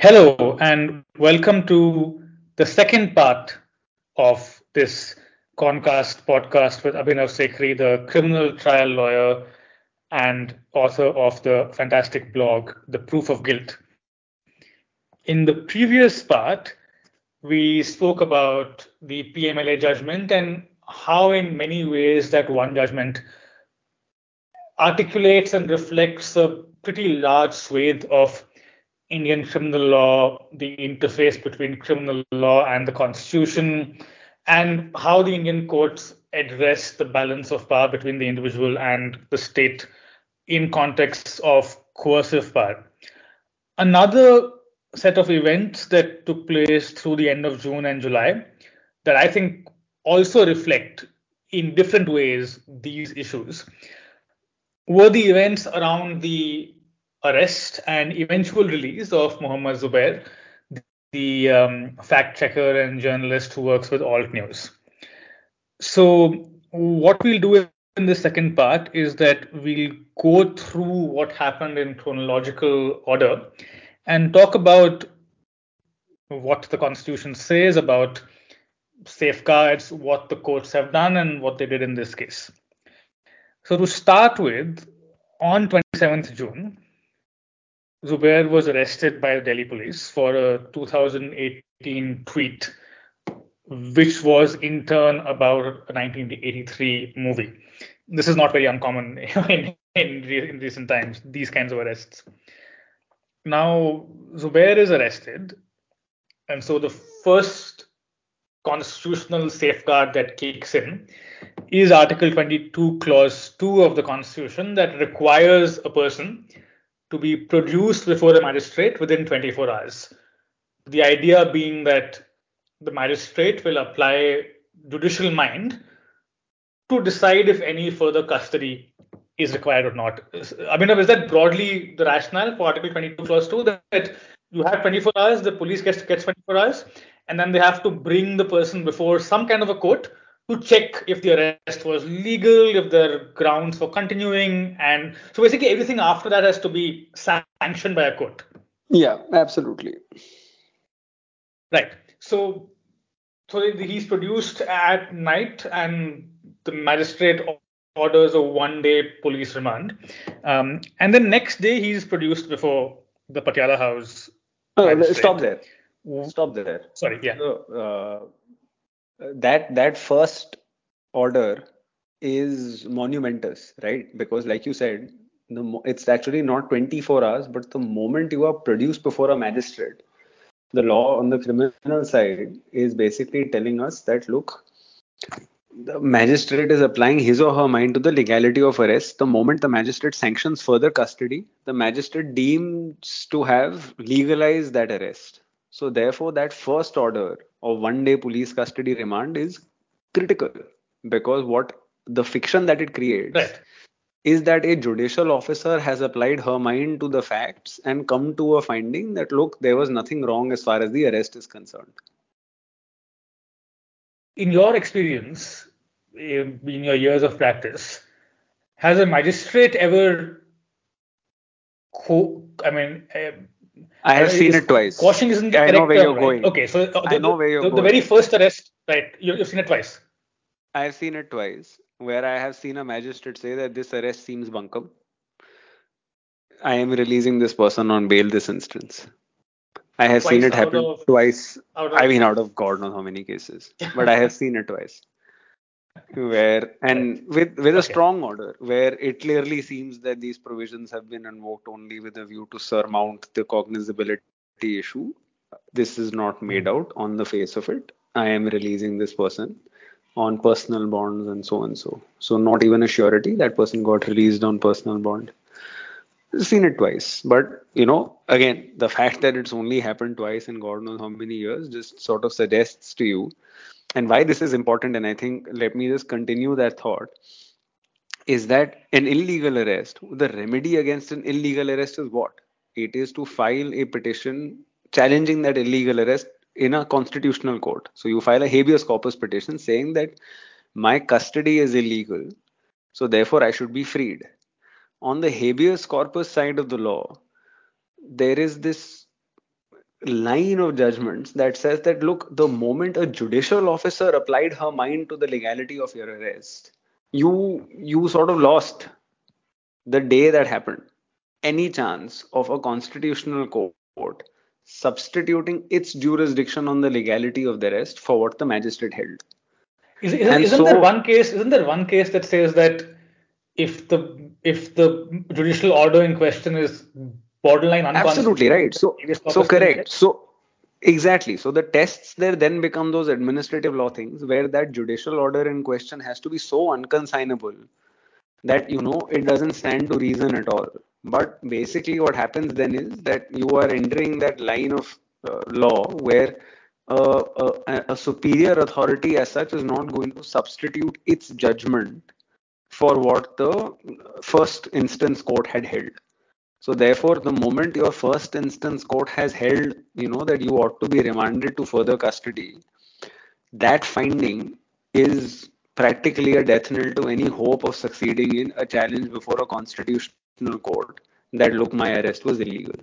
Hello and welcome to the second part of this CONCAST podcast with Abhinav Sekhri, the criminal trial lawyer and author of the fantastic blog, The Proof of Guilt. In the previous part, we spoke about the PMLA judgment and how in many ways that one judgment articulates and reflects a pretty large swathe of Indian criminal law, the interface between criminal law and the constitution, and how the Indian courts address the balance of power between the individual and the state in contexts of coercive power. Another set of events that took place through the end of June and July that I think also reflect in different ways these issues were the events around the arrest and eventual release of Muhammad Zubair, the fact checker and journalist who works with Alt News. So what we'll do in the second part is that we'll go through what happened in chronological order and talk about what the Constitution says about safeguards, what the courts have done and what they did in this case. So to start with, on 27th June, Zubair was arrested by the Delhi police for a 2018 tweet, which was in turn about a 1983 movie. This is not very uncommon in recent times, these kinds of arrests. Now, Zubair is arrested, and so the first constitutional safeguard that kicks in is Article 22, Clause 2 of the Constitution that requires a person to be produced before the magistrate within 24 hours. The idea being that the magistrate will apply judicial mind to decide if any further custody is required or not. Abhinav, is that broadly the rationale for Article 22, Clause 2, that you have 24 hours, the police gets 24 hours, and then they have to bring the person before some kind of a court to check if the arrest was legal, if there are grounds for continuing. And so basically everything after that has to be sanctioned by a court. Yeah, absolutely. Right. So he's produced at night and the magistrate orders a one-day police remand. And then next day he's produced before the Patiala House. Stop there. Sorry, yeah. So, that first order is monumentous, right? Because like you said, it's actually not 24 hours, but the moment you are produced before a magistrate, the law on the criminal side is basically telling us that, look, the magistrate is applying his or her mind to the legality of arrest. The moment the magistrate sanctions further custody, the magistrate deems to have legalized that arrest. So therefore, that first order of one-day police custody remand is critical, because what the fiction that it creates is that a judicial officer has applied her mind to the facts and come to a finding that, look, there was nothing wrong as far as the arrest is concerned. In your experience, in your years of practice, has a magistrate ever I have seen it twice. Quashing isn't the correct term, I know where you're going. Okay, so the very first arrest, right, you've seen it twice. I have seen it twice, where I have seen a magistrate say that this arrest seems bunkum. I am releasing this person on bail this instance. I have seen it happen twice. Out of God knows how many cases. But I have seen it twice. With a strong order, where it clearly seems that these provisions have been invoked only with a view to surmount the cognizability issue. This is not made out on the face of it. I am releasing this person on personal bonds and so and so. So not even a surety, that person got released on personal bond. I've seen it twice. But, again, the fact that it's only happened twice in God knows how many years just sort of suggests to you. And why this is important, and I think, let me just continue that thought, is that an illegal arrest, the remedy against an illegal arrest is what? It is to file a petition challenging that illegal arrest in a constitutional court. So you file a habeas corpus petition saying that my custody is illegal, so therefore I should be freed. On the habeas corpus side of the law, there is this line of judgments that says that, look, the moment a judicial officer applied her mind to the legality of your arrest, you sort of lost the day that happened. Any chance of a constitutional court substituting its jurisdiction on the legality of the arrest for what the magistrate held. Isn't there one case that says that if the judicial order in question is borderline unconstitutional? Absolutely right. So correct. So exactly. So the tests there then become those administrative law things where that judicial order in question has to be so unconsignable that, you know, it doesn't stand to reason at all. But basically what happens then is that you are entering that line of law where a superior authority as such is not going to substitute its judgment for what the first instance court had held. So therefore, the moment your first instance court has held, you know, that you ought to be remanded to further custody, that finding is practically a death knell to any hope of succeeding in a challenge before a constitutional court that, look, my arrest was illegal.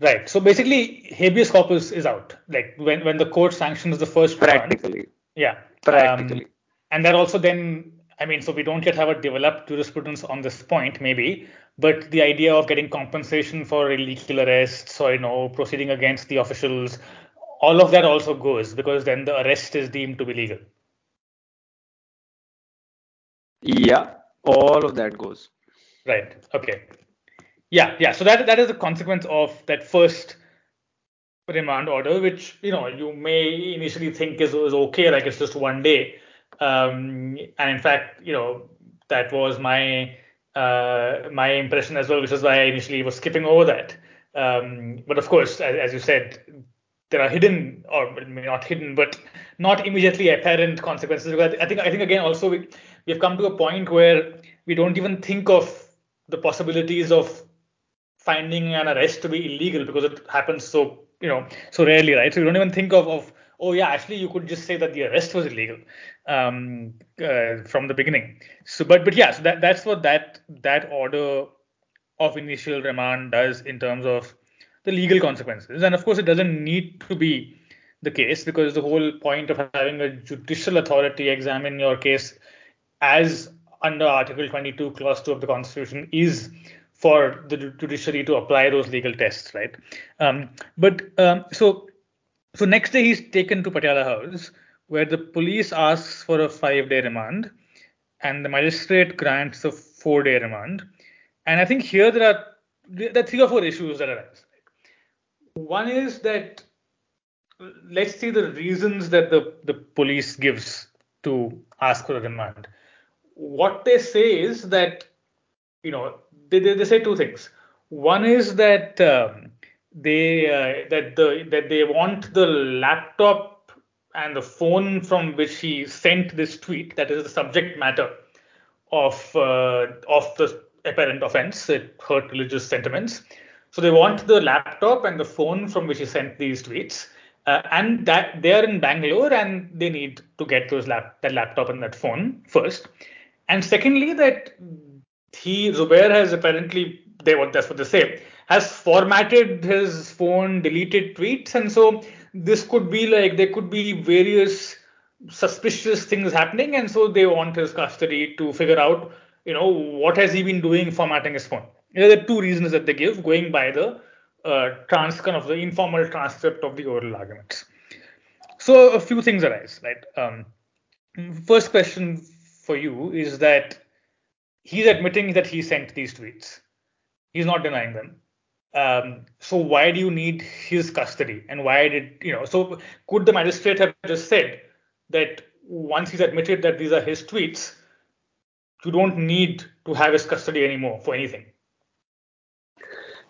Right. So basically, habeas corpus is out. Like when the court sanctions the first practically. Round, yeah. Practically. And that also then, I mean, so we don't yet have a developed jurisprudence on this point, maybe, but the idea of getting compensation for illegal arrests or, you know, proceeding against the officials, all of that also goes because then the arrest is deemed to be legal. Yeah, all of that goes. Right. Okay. Yeah. So that is a consequence of that first remand order, which, you know, you may initially think is okay, like it's just one day. And in fact, you know, that was my impression as well, which is why I initially was skipping over that. But of course, as you said, there are hidden, or not hidden, but not immediately apparent consequences. I think again, also we've come to a point where we don't even think of the possibilities of finding an arrest to be illegal because it happens so rarely, right? So we don't even think of oh yeah, actually you could just say that the arrest was illegal from the beginning. So, but yeah, so that's what that order of initial remand does in terms of the legal consequences. And of course, it doesn't need to be the case because the whole point of having a judicial authority examine your case as under Article 22, Clause 2 of the Constitution is for the judiciary to apply those legal tests, right? So next day he's taken to Patiala House where the police asks for a 5-day remand and the magistrate grants a 4-day remand. And I think here there are 3 or 4 issues that arise. One is that let's see the reasons that the police gives to ask for a remand. What they say is that, you know, they say two things. One is that they want the laptop and the phone from which he sent this tweet, that is the subject matter of the apparent offense. It hurt religious sentiments. So they want the laptop and the phone from which he sent these tweets, and that they are in Bangalore and they need to get those that laptop and that phone first. And secondly, that Zubair has apparently, that's what they say, has formatted his phone, deleted tweets. And so this could be like, there could be various suspicious things happening. And so they want his custody to figure out, you know, what has he been doing formatting his phone. There are two reasons that they give, going by the the informal transcript of the oral arguments. So a few things arise, right? First question for you is that he's admitting that he sent these tweets. He's not denying them. So why do you need his custody? And why did, you know, so could the magistrate have just said that once he's admitted that these are his tweets, you don't need to have his custody anymore for anything?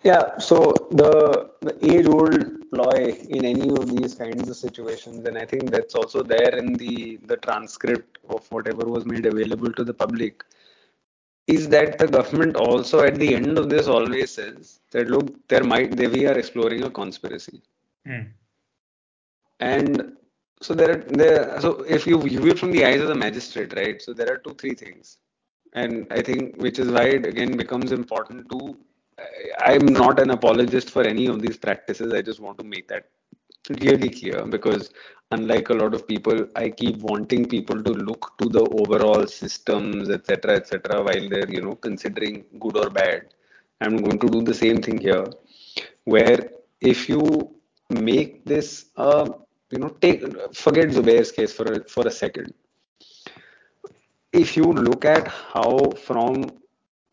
Yeah, so the age-old ploy in any of these kinds of situations, and I think that's also there in the transcript of whatever was made available to the public, is that the government also at the end of this always says that, look, we are exploring a conspiracy. Mm. And so so if you view it from the eyes of the magistrate, right, so there are 2-3 things. And I think which is why it again becomes important to I'm not an apologist for any of these practices. I just want to make that really clear, because unlike a lot of people, I keep wanting people to look to the overall systems, etc., while they're, considering good or bad. I'm going to do the same thing here, where if you make this, forget Zubair's case for a second. If you look at how from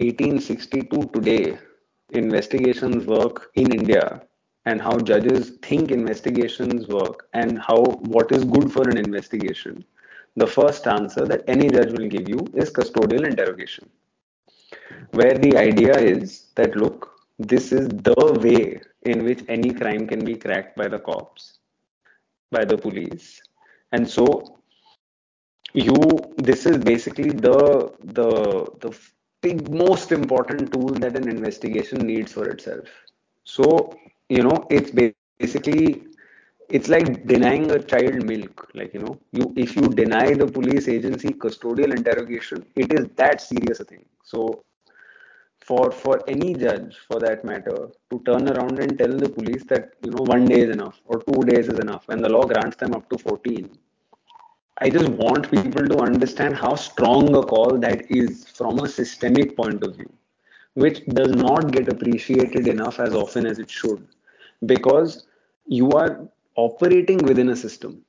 1860 to today, investigations work in India, and how judges think investigations work, and what is good for an investigation, the first answer that any judge will give you is custodial interrogation, where the idea is that, look, this is the way in which any crime can be cracked by the cops, by the police. And so this is basically the big, most important tool that an investigation needs for itself. So, it's basically, it's like denying a child milk. Like, if you deny the police agency custodial interrogation, it is that serious a thing. So for any judge, for that matter, to turn around and tell the police that, 1 day is enough or 2 days is enough, and the law grants them up to 14. I just want people to understand how strong a call that is from a systemic point of view, which does not get appreciated enough as often as it should, because you are operating within a system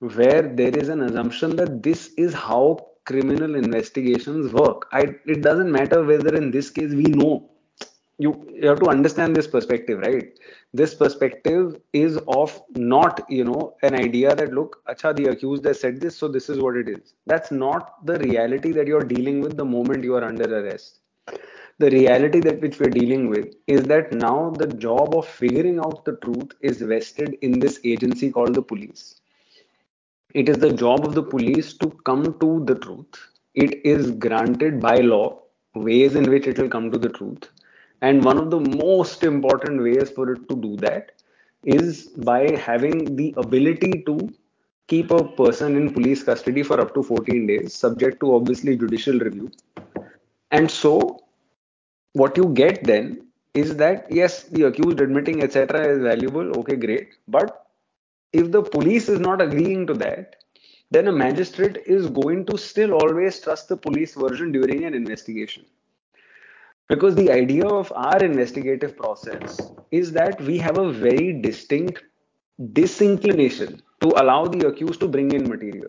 where there is an assumption that this is how criminal investigations work. It doesn't matter whether in this case we know. You have to understand this perspective, right? This perspective is of not, an idea that, look, acha, the accused has said this, so this is what it is. That's not the reality that you're dealing with the moment you are under arrest. The reality that which we're dealing with is that now the job of figuring out the truth is vested in this agency called the police. It is the job of the police to come to the truth. It is granted by law ways in which it will come to the truth. And one of the most important ways for it to do that is by having the ability to keep a person in police custody for up to 14 days, subject to obviously judicial review. And so what you get then is that, yes, the accused admitting, etc. is valuable. Okay, great. But if the police is not agreeing to that, then a magistrate is going to still always trust the police version during an investigation. Because the idea of our investigative process is that we have a very distinct disinclination to allow the accused to bring in material.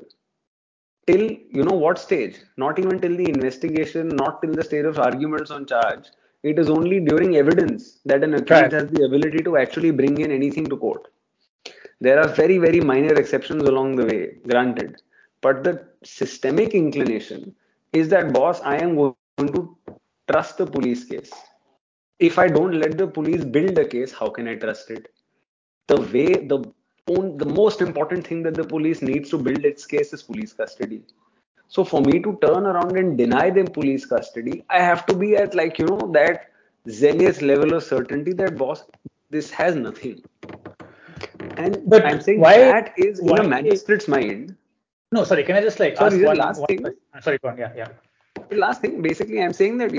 Till, what stage? Not even till the investigation, not till the stage of arguments on charge. It is only during evidence that an accused has the ability to actually bring in anything to court. There are very, very minor exceptions along the way, granted. But the systemic inclination is that, boss, I am going to trust the police case. If I don't let the police build a case, how can I trust it? The most important thing that the police needs to build its case is police custody. So for me to turn around and deny them police custody, I have to be at that zealous level of certainty that, boss, this has nothing. And but I'm saying that is in a magistrate's mind. No, sorry, can I just ask one last thing? Sorry, go on, yeah. The last thing, basically, I'm saying that,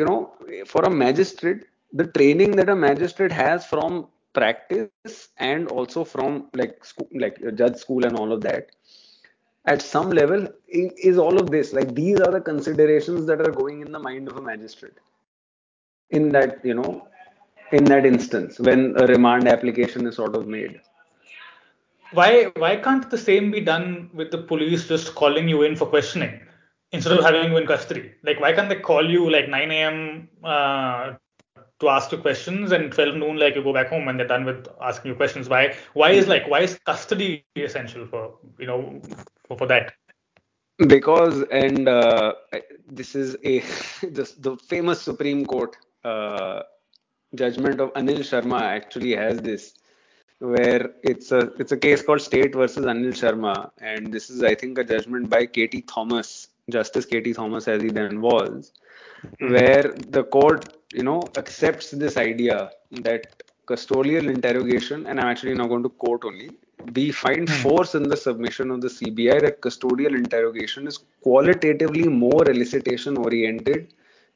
for a magistrate, the training that a magistrate has from practice and also from school, judge school and all of that, at some level is all of this. These are the considerations that are going in the mind of a magistrate in that, in that instance, when a remand application is sort of made. Why can't the same be done with the police just calling you in for questioning? Instead of having you in custody, why can't they call you 9 a.m. To ask you questions, and 12 noon you go back home and they're done with asking you questions? Why is custody essential for that? Because this is the famous Supreme Court judgment of Anil Sharma actually has this, where it's a case called State versus Anil Sharma, and this is, I think, a judgment by Kt Thomas. Justice Kt Thomas, as he then was, where the court, accepts this idea that custodial interrogation, and I'm actually now going to quote only, we find force in the submission of the CBI that custodial interrogation is qualitatively more elicitation oriented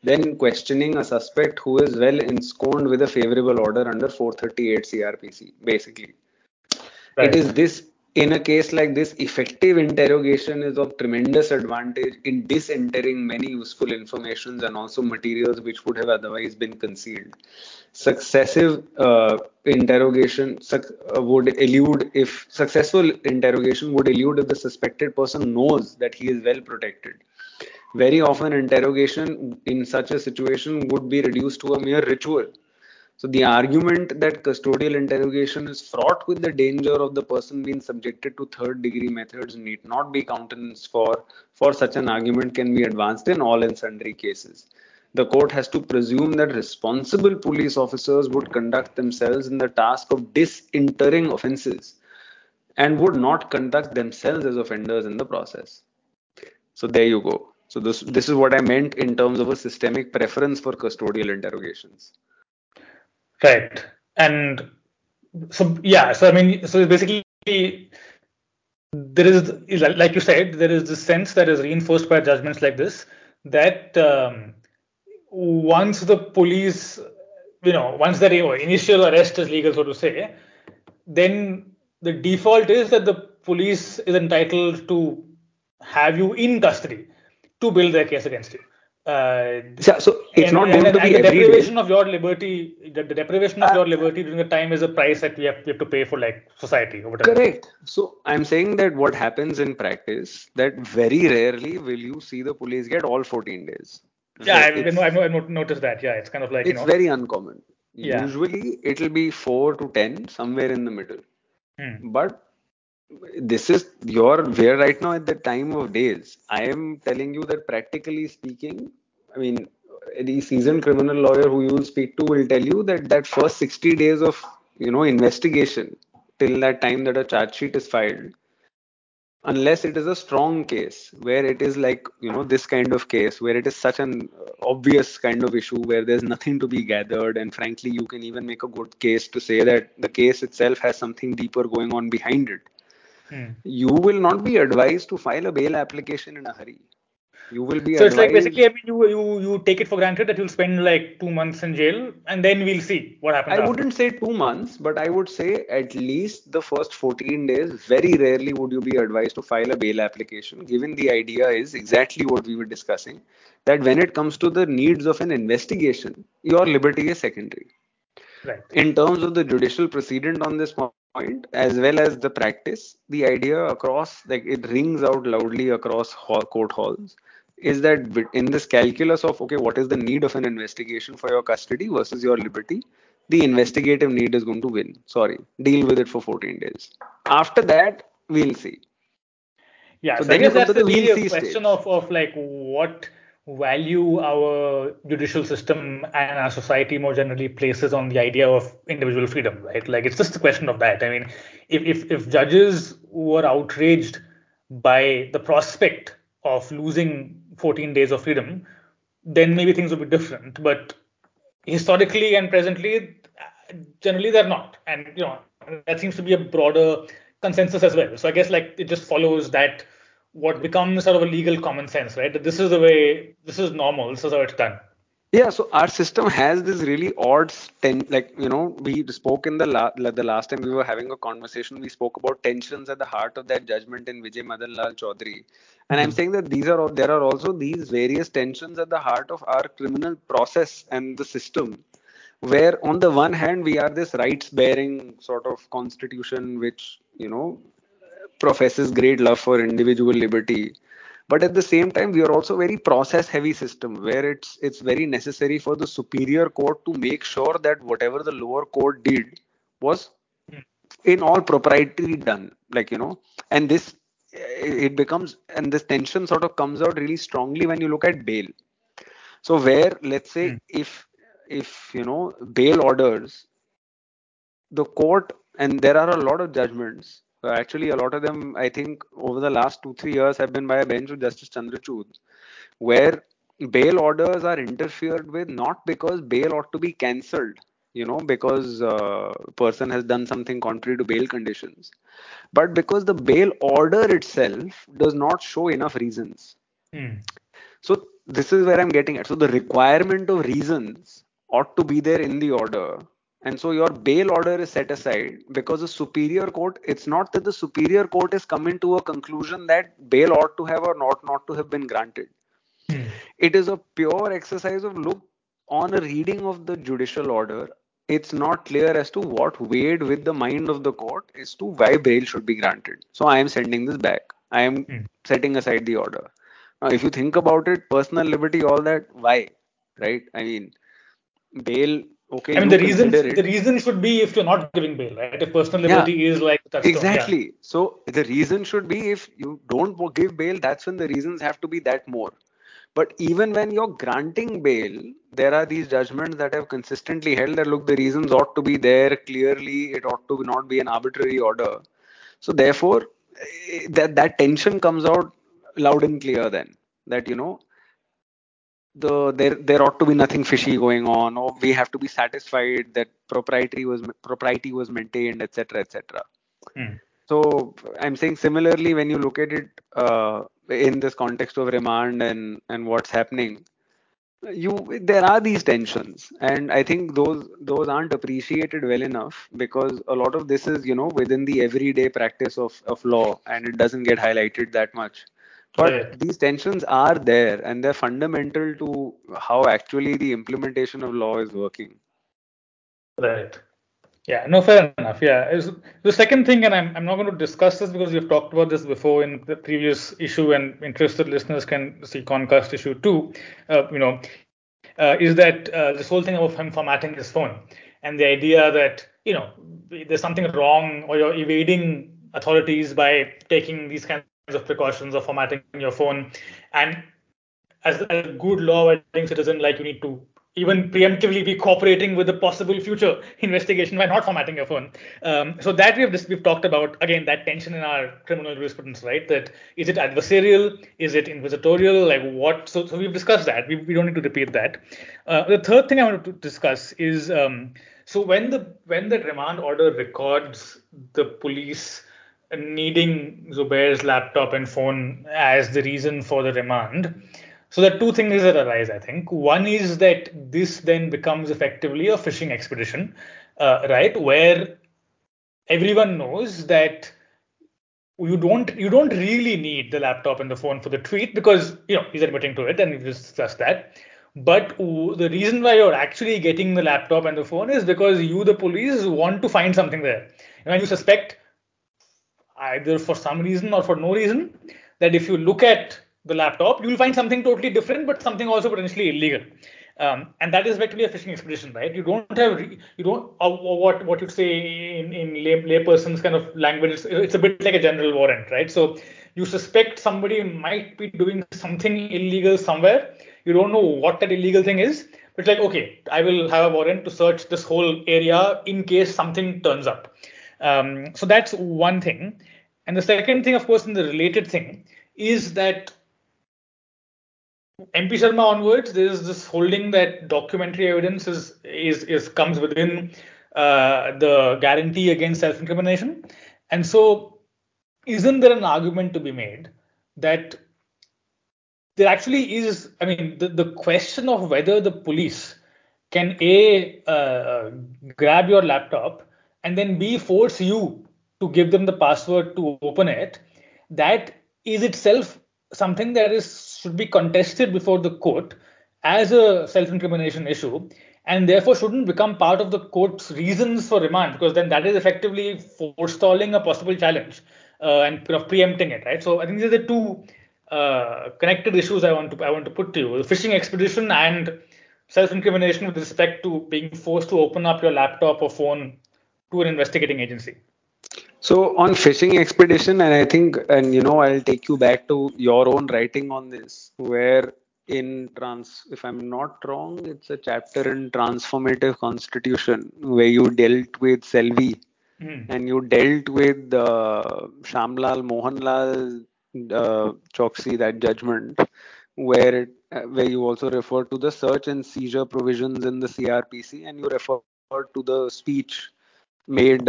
then questioning a suspect who is well ensconced with a favorable order under 438 CRPC, basically. Right. It is this, in a case like this, effective interrogation is of tremendous advantage in disinterring many useful informations and also materials which would have otherwise been concealed. Successful interrogation would elude if the suspected person knows that he is well protected. Very often interrogation in such a situation would be reduced to a mere ritual. So the argument that custodial interrogation is fraught with the danger of the person being subjected to third-degree methods need not be countenanced for such an argument can be advanced in all and sundry cases. The court has to presume that responsible police officers would conduct themselves in the task of disinterring offences and would not conduct themselves as offenders in the process. So there you go. So this is what I meant in terms of a systemic preference for custodial interrogations. Right. And so, yeah, so I mean, so basically there is, like you said, there is this sense that is reinforced by judgments like this, that once the police, once their initial arrest is legal, so to say, then the default is that the police is entitled to have you in custody to build their case against you. The deprivation of your liberty during the time is a price that we have to pay for, like, society or whatever. Correct. So I'm saying that what happens in practice, that very rarely will you see the police get all 14 days. Yeah, so I've noticed that. Yeah, it's kind of like, it's very uncommon. Yeah. Usually it'll be 4 to 10, somewhere in the middle. But we're right now at the time of days. I am telling you that practically speaking, I mean, the seasoned criminal lawyer who you will speak to will tell you that first 60 days of, investigation till that time that a charge sheet is filed, unless it is a strong case where it is like, this kind of case where it is such an obvious kind of issue where there's nothing to be gathered. And frankly, you can even make a good case to say that the case itself has something deeper going on behind it. You will not be advised to file a bail application in a hurry. You will be advised. So it's like, basically, I mean, you take it for granted that you'll spend like 2 months in jail and then we'll see what happens. I wouldn't say 2 months, but I would say at least the first 14 days, very rarely would you be advised to file a bail application, given the idea is exactly what we were discussing, that when it comes to the needs of an investigation, your liberty is secondary. Right. In terms of the judicial precedent on this point, as well as the practice, the idea across, like it rings out loudly across court halls, is that in this calculus of, okay, what is the need of an investigation for your custody versus your liberty, the investigative need is going to win. Sorry, deal with it for 14 days. After that, we'll see. Yeah, so then I guess that's the question of like what value our judicial system and our society more generally places on the idea of individual freedom, right? Like, it's just a question of that. I mean, if judges were outraged by the prospect of losing 14 days of freedom, then maybe things would be different. But historically and presently, generally they're not. And, that seems to be a broader consensus as well. So I guess, like, it just follows that what becomes sort of a legal common sense, right? That this is the way, this is normal, this is how it's done. Yeah, so our system has this really odd, we spoke in the last time we were having a conversation, we spoke about tensions at the heart of that judgment in Vijay Madan Lal Chaudhary. And I'm saying that there are also these various tensions at the heart of our criminal process and the system, where on the one hand, we are this rights-bearing sort of constitution, which, professes great love for individual liberty, but at the same time we are also very process heavy system where it's very necessary for the superior court to make sure that whatever the lower court did was in all propriety done, and this tension sort of comes out really strongly when you look at bail. So where, let's say, if bail orders, the court, and there are a lot of judgments. Actually, a lot of them, I think, over the last 2-3 years have been by a bench of Justice Chandrachud, where bail orders are interfered with not because bail ought to be cancelled, because a person has done something contrary to bail conditions, but because the bail order itself does not show enough reasons. So this is where I'm getting at. So the requirement of reasons ought to be there in the order. And so your bail order is set aside because the superior court, it's not that the superior court is coming to a conclusion that bail ought to have or not to have been granted. It is a pure exercise of look on a reading of the judicial order. It's not clear as to what weighed with the mind of the court as to why bail should be granted. So I am sending this back. I am setting aside the order. Now, if you think about it, personal liberty, all that, why? Right? I mean, bail, okay. I mean, the reason should be if you're not giving bail, right? If personal liberty is like... Exactly. Yeah. So the reason should be if you don't give bail, that's when the reasons have to be that more. But even when you're granting bail, there are these judgments that have consistently held that, look, the reasons ought to be there clearly. It ought to not be an arbitrary order. So therefore, that tension comes out loud and clear then that, you know, there ought to be nothing fishy going on, or we have to be satisfied that propriety was maintained, etc., etc. So I'm saying similarly, when you look at it in this context of remand and what's happening, there are these tensions, and I think those aren't appreciated well enough because a lot of this is, you know, within the everyday practice of law, and it doesn't get highlighted that much. But these tensions are there, and they're fundamental to how actually the implementation of law is working. Right. Yeah, no, fair enough. Yeah. The second thing, and I'm not going to discuss this because we've talked about this before in the previous issue, and interested listeners can see CONCAST issue 2, is that this whole thing of him formatting his phone and the idea that, you know, there's something wrong or you're evading authorities by taking these kinds of precautions of formatting your phone. And as a good law-abiding citizen, like, you need to even preemptively be cooperating with the possible future investigation by not formatting your phone. So that we've talked about, again, that tension in our criminal jurisprudence, right? That is it adversarial? Is it inquisitorial? Like what? So we've discussed that. We don't need to repeat that. The third thing I wanted to discuss is, so when the remand order records the police needing Zubair's laptop and phone as the reason for the remand, so there are two things that arise, I think. One is that this then becomes effectively a fishing expedition, right? Where everyone knows that you don't really need the laptop and the phone for the tweet because, you know, he's admitting to it and we've discussed that. But the reason why you're actually getting the laptop and the phone is because you, the police, want to find something there. And when you suspect, either for some reason or for no reason, that if you look at the laptop, you will find something totally different, but something also potentially illegal. And that is effectively a fishing expedition, right? You don't have, or what you say in layperson's kind of language, it's a bit like a general warrant, right? So you suspect somebody might be doing something illegal somewhere. You don't know what that illegal thing is. But like, okay, I will have a warrant to search this whole area in case something turns up. So that's one thing. And the second thing, of course, and the related thing is that MP Sharma onwards, there is this holding that documentary evidence is comes within the guarantee against self-incrimination. And so isn't there an argument to be made that there actually is, I mean, the question of whether the police can A, grab your laptop and then B, force you to give them the password to open it, that is itself something that should be contested before the court as a self-incrimination issue, and therefore shouldn't become part of the court's reasons for remand, because then that is effectively forestalling a possible challenge and preempting it, right? So I think these are the two connected issues I want to put to you: the fishing expedition and self-incrimination with respect to being forced to open up your laptop or phone to an investigating agency. So on fishing expedition, and I think, and you know, I'll take you back to your own writing on this, where in if I'm not wrong, it's a chapter in Transformative Constitution where you dealt with Selvi and you dealt with Shyamlal Mohanlal Choksi, that judgment, where you also refer to the search and seizure provisions in the CRPC, and you refer to the speech made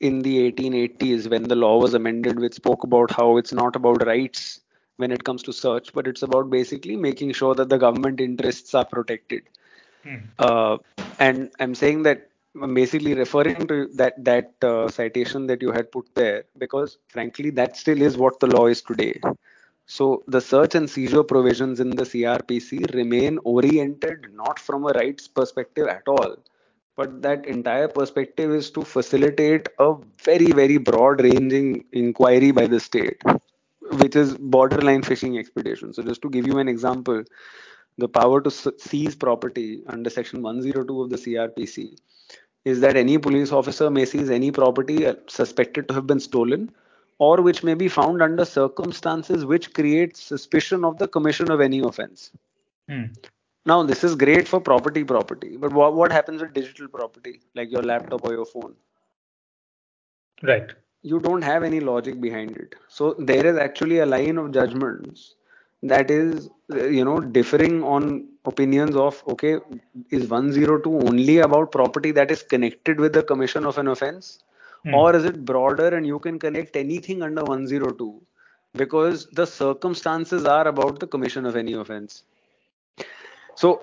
in the 1880s when the law was amended, which spoke about how it's not about rights when it comes to search, but it's about basically making sure that the government interests are protected. And I'm saying that, I'm basically referring to that citation that you had put there, because frankly, that still is what the law is today. So the search and seizure provisions in the CRPC remain oriented not from a rights perspective at all, but that entire perspective is to facilitate a very, very broad-ranging inquiry by the state, which is borderline fishing expedition. So just to give you an example, the power to seize property under Section 102 of the CRPC is that any police officer may seize any property suspected to have been stolen or which may be found under circumstances which create suspicion of the commission of any offense. Now, this is great for property, but what happens with digital property, like your laptop or your phone? Right. You don't have any logic behind it. So there is actually a line of judgments that is, differing on opinions of, okay, is 102 only about property that is connected with the commission of an offense? Or is it broader and you can connect anything under 102 because the circumstances are about the commission of any offense? So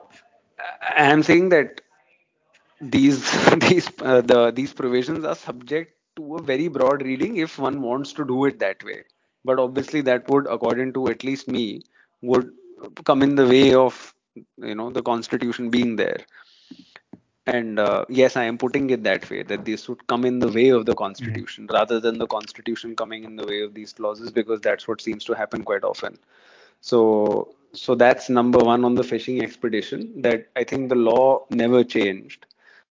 I'm saying that these provisions are subject to a very broad reading if one wants to do it that way. But obviously that would, according to at least me, would come in the way of, the Constitution being there. And yes, I am putting it that way, that these should come in the way of the Constitution rather than the Constitution coming in the way of these clauses, because that's what seems to happen quite often. So that's number one on the fishing expedition, that I think the law never changed.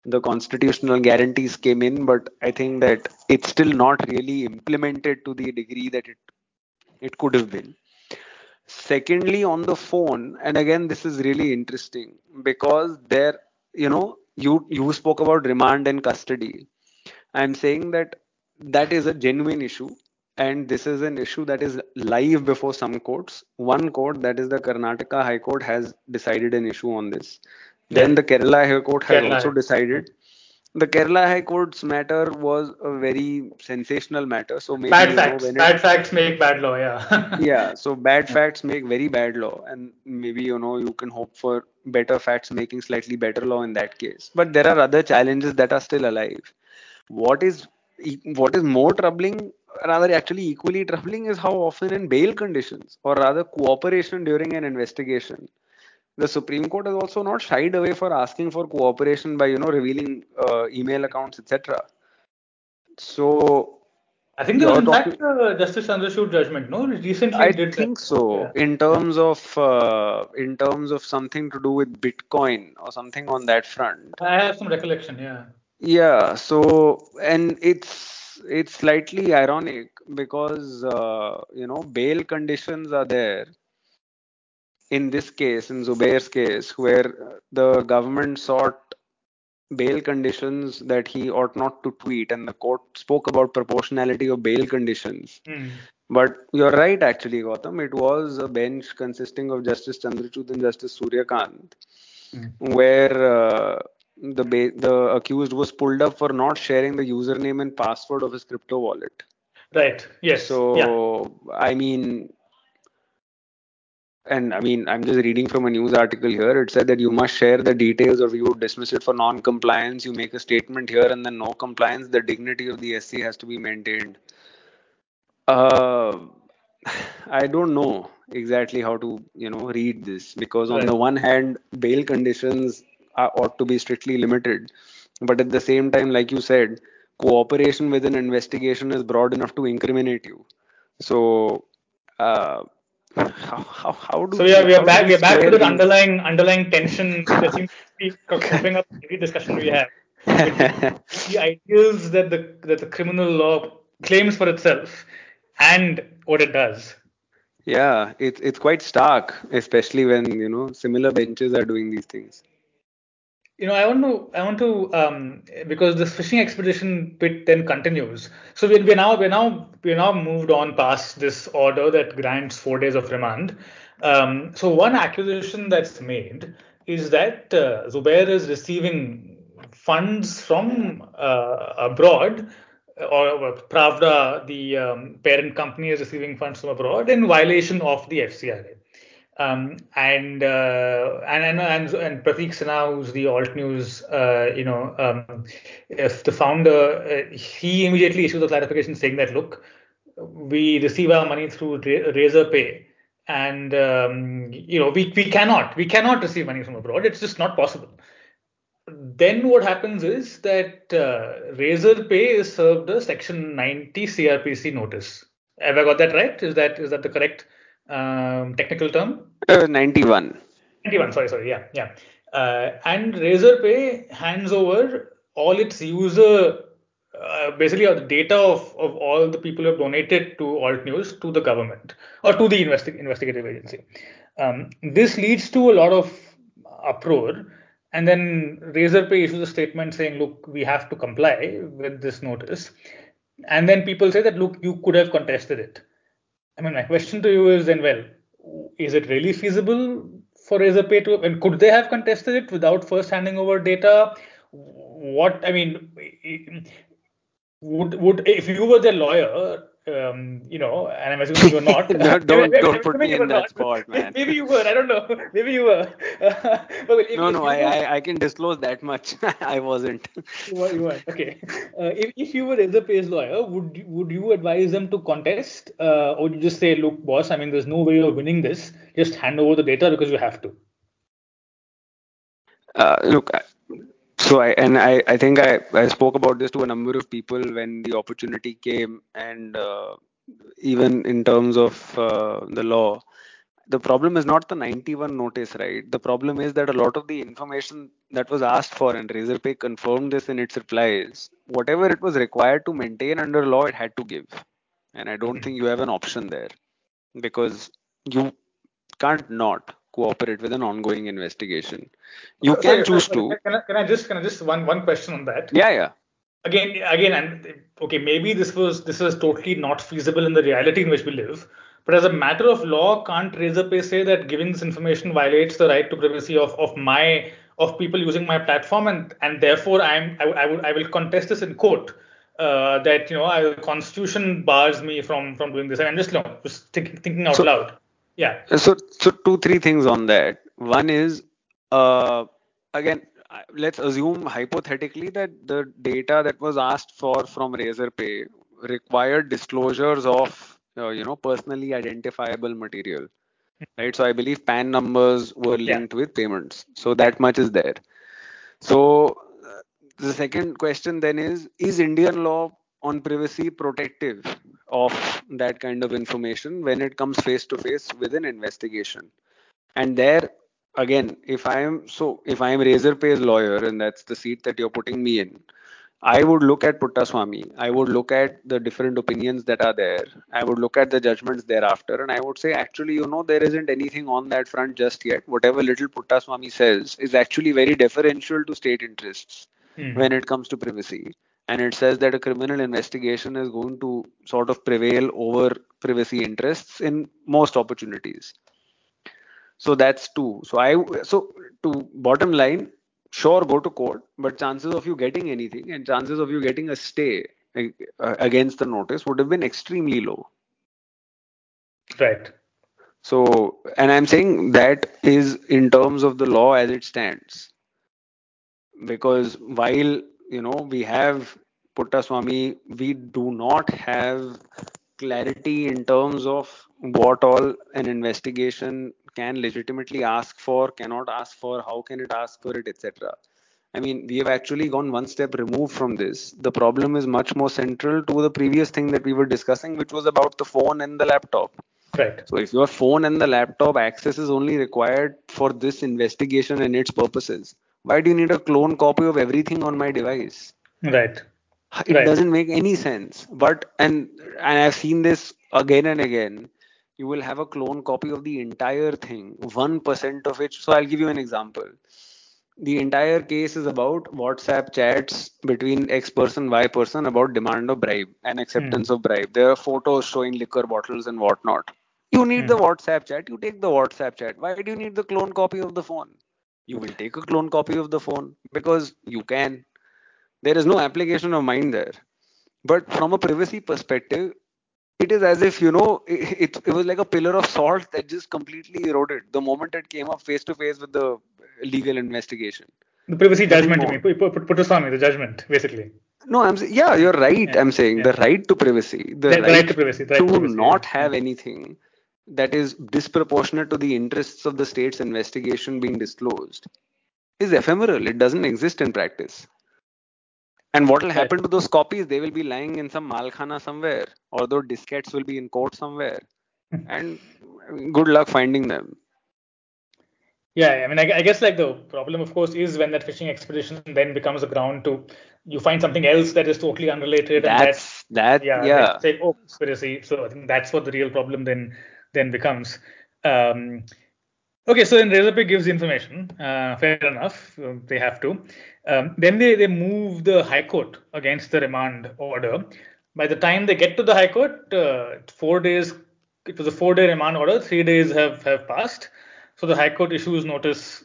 The constitutional guarantees came in, but I think that it's still not really implemented to the degree that it could have been. Secondly, on the phone, and again, this is really interesting because there, you spoke about remand and custody. I'm saying that is a genuine issue. And this is an issue that is live before some courts. One court, that is the Karnataka High Court, has decided an issue on this. Then the Kerala High Court has also decided. The Kerala High Court's matter was a very sensational matter. So maybe bad facts make bad law. Yeah. Yeah. So bad facts make very bad law, and maybe you can hope for better facts making slightly better law in that case. But there are other challenges that are still alive. What is more troubling, rather actually equally troubling, is how often in bail conditions, or rather cooperation during an investigation, the Supreme Court has also not shied away for asking for cooperation by, revealing email accounts, etc. So, I think there was, in fact, Justice Chandrachud judgment, no? Recently, I think so. Yeah. In terms of something to do with Bitcoin or something on that front. I have some recollection, yeah. Yeah. So, and it's slightly ironic because bail conditions are there. In this case, in Zubair's case, where the government sought bail conditions that he ought not to tweet, and the court spoke about proportionality of bail conditions. But you're right, actually, Gautam. It was a bench consisting of Justice Chandrachud and Justice Suryakant, where the accused was pulled up for not sharing the username and password of his crypto wallet. Right. Yes. So, yeah. I'm just reading from a news article here. It said that you must share the details or you would dismiss it for non-compliance. You make a statement here and then no compliance. The dignity of the SC has to be maintained. I don't know exactly how to, read this, because on the one hand, bail conditions ought to be strictly limited. But at the same time, like you said, cooperation with an investigation is broad enough to incriminate you. So, how do? So yeah, we are back to the underlying tension that seems to be cropping up every discussion we have. The ideals that the criminal law claims for itself and what it does. Yeah, it's quite stark, especially when similar benches are doing these things. I want to because this fishing expedition bit then continues. So we're now moved on past this order that grants 4 days of remand. So one accusation that's made is that Zubair is receiving funds from abroad or Pravda, the parent company, is receiving funds from abroad in violation of the FCRA. And Pratik Sinha, who's the Alt News, the founder, he immediately issued a clarification saying that, look, we receive our money through Razorpay, and we cannot receive money from abroad. It's just not possible. Then what happens is that Razorpay is served a Section 90 CRPC notice. Have I got that right? Is that the correct technical term? 91. Sorry. Yeah. And Razorpay hands over all its user, basically all the data of all the people who have donated to Alt News to the government or to the investigative agency. This leads to a lot of uproar. And then Razorpay issues a statement saying, look, we have to comply with this notice. And then people say that, look, you could have contested it. I mean, my question to you is then, well, is it really feasible for Razorpay to, and could they have contested it without first handing over data? What, I mean, would if you were their lawyer, and I'm assuming you were not. Don't put me in that spot, man. Maybe you were. I don't know. Maybe you were. I can disclose that much. I wasn't. You were. Okay. If you were Razorpay's lawyer, would you advise them to contest, or would you just say, look, boss, I mean, there's no way of winning this. Just hand over the data because you have to. I think I spoke about this to a number of people when the opportunity came, and even in terms of the law, the problem is not the 91 notice, right? The problem is that a lot of the information that was asked for, and Razorpay confirmed this in its replies, whatever it was required to maintain under law, it had to give. And I don't think you have an option there, because you can't not cooperate with an ongoing investigation. You can choose to. Can I just one question on that? Yeah. Again, and okay, maybe this was totally not feasible in the reality in which we live. But as a matter of law, can't Razorpay say that giving this information violates the right to privacy of people using my platform, and therefore I will contest this in court. That the Constitution bars me from doing this. I'm just thinking out loud. Yeah. So 2-3 things on that. One is, again, let's assume hypothetically that the data that was asked for from Razorpay required disclosures of, personally identifiable material, right? So I believe PAN numbers were linked with payments. So that much is there. So the second question then is Indian law on privacy protective of that kind of information when it comes face to face with an investigation? And there again, if I am Razorpay's lawyer, and that's the seat that you're putting me in, I would look at Puttaswamy. I would look at the different opinions that are there. I would look at the judgments thereafter, and I would say, actually, there isn't anything on that front just yet. Whatever little Puttaswamy says is actually very deferential to state interests when it comes to privacy. And it says that a criminal investigation is going to sort of prevail over privacy interests in most opportunities. So that's two. So to bottom line, sure, go to court, but chances of you getting anything and chances of you getting a stay against the notice would have been extremely low. Right. So, and I'm saying that is in terms of the law as it stands, because while we have Puttaswamy, we do not have clarity in terms of what all an investigation can legitimately ask for, cannot ask for, how can it ask for it, etc. I mean, we have actually gone one step removed from this. The problem is much more central to the previous thing that we were discussing, which was about the phone and the laptop. Right. So if your phone and the laptop access is only required for this investigation and its purposes, why do you need a clone copy of everything on my device? Right. It doesn't make any sense. But, and I've seen this again and again, you will have a clone copy of the entire thing, 1% of it. So I'll give you an example. The entire case is about WhatsApp chats between X person, Y person about demand of bribe and acceptance of bribe. There are photos showing liquor bottles and whatnot. You need the WhatsApp chat. You take the WhatsApp chat. Why do you need the clone copy of the phone? You will take a clone copy of the phone because you can. There is no application of mind there. But from a privacy perspective, it is as if, you know, it was like a pillar of salt that just completely eroded the moment it came up face to face with the legal investigation. The privacy judgment, Puttaswamy, the judgment, basically. No, you're right. Yeah, I'm saying the right to privacy, the right to not have anything that is disproportionate to the interests of the state's investigation being disclosed is ephemeral. It doesn't exist in practice. And what will happen to those copies? They will be lying in some malkhana somewhere, or those diskettes will be in court somewhere. And good luck finding them. Yeah, I mean, I guess like the problem, of course, is when that fishing expedition then becomes a ground to, you find something else that is totally unrelated. That's say, oh, conspiracy. So I think that's what the real problem then becomes. Okay, so then Razorpay gives information. Fair enough. They have to. Then they move the High Court against the remand order. By the time they get to the High Court, it was a 4-day remand order. 3 days have passed. So the High Court issues notice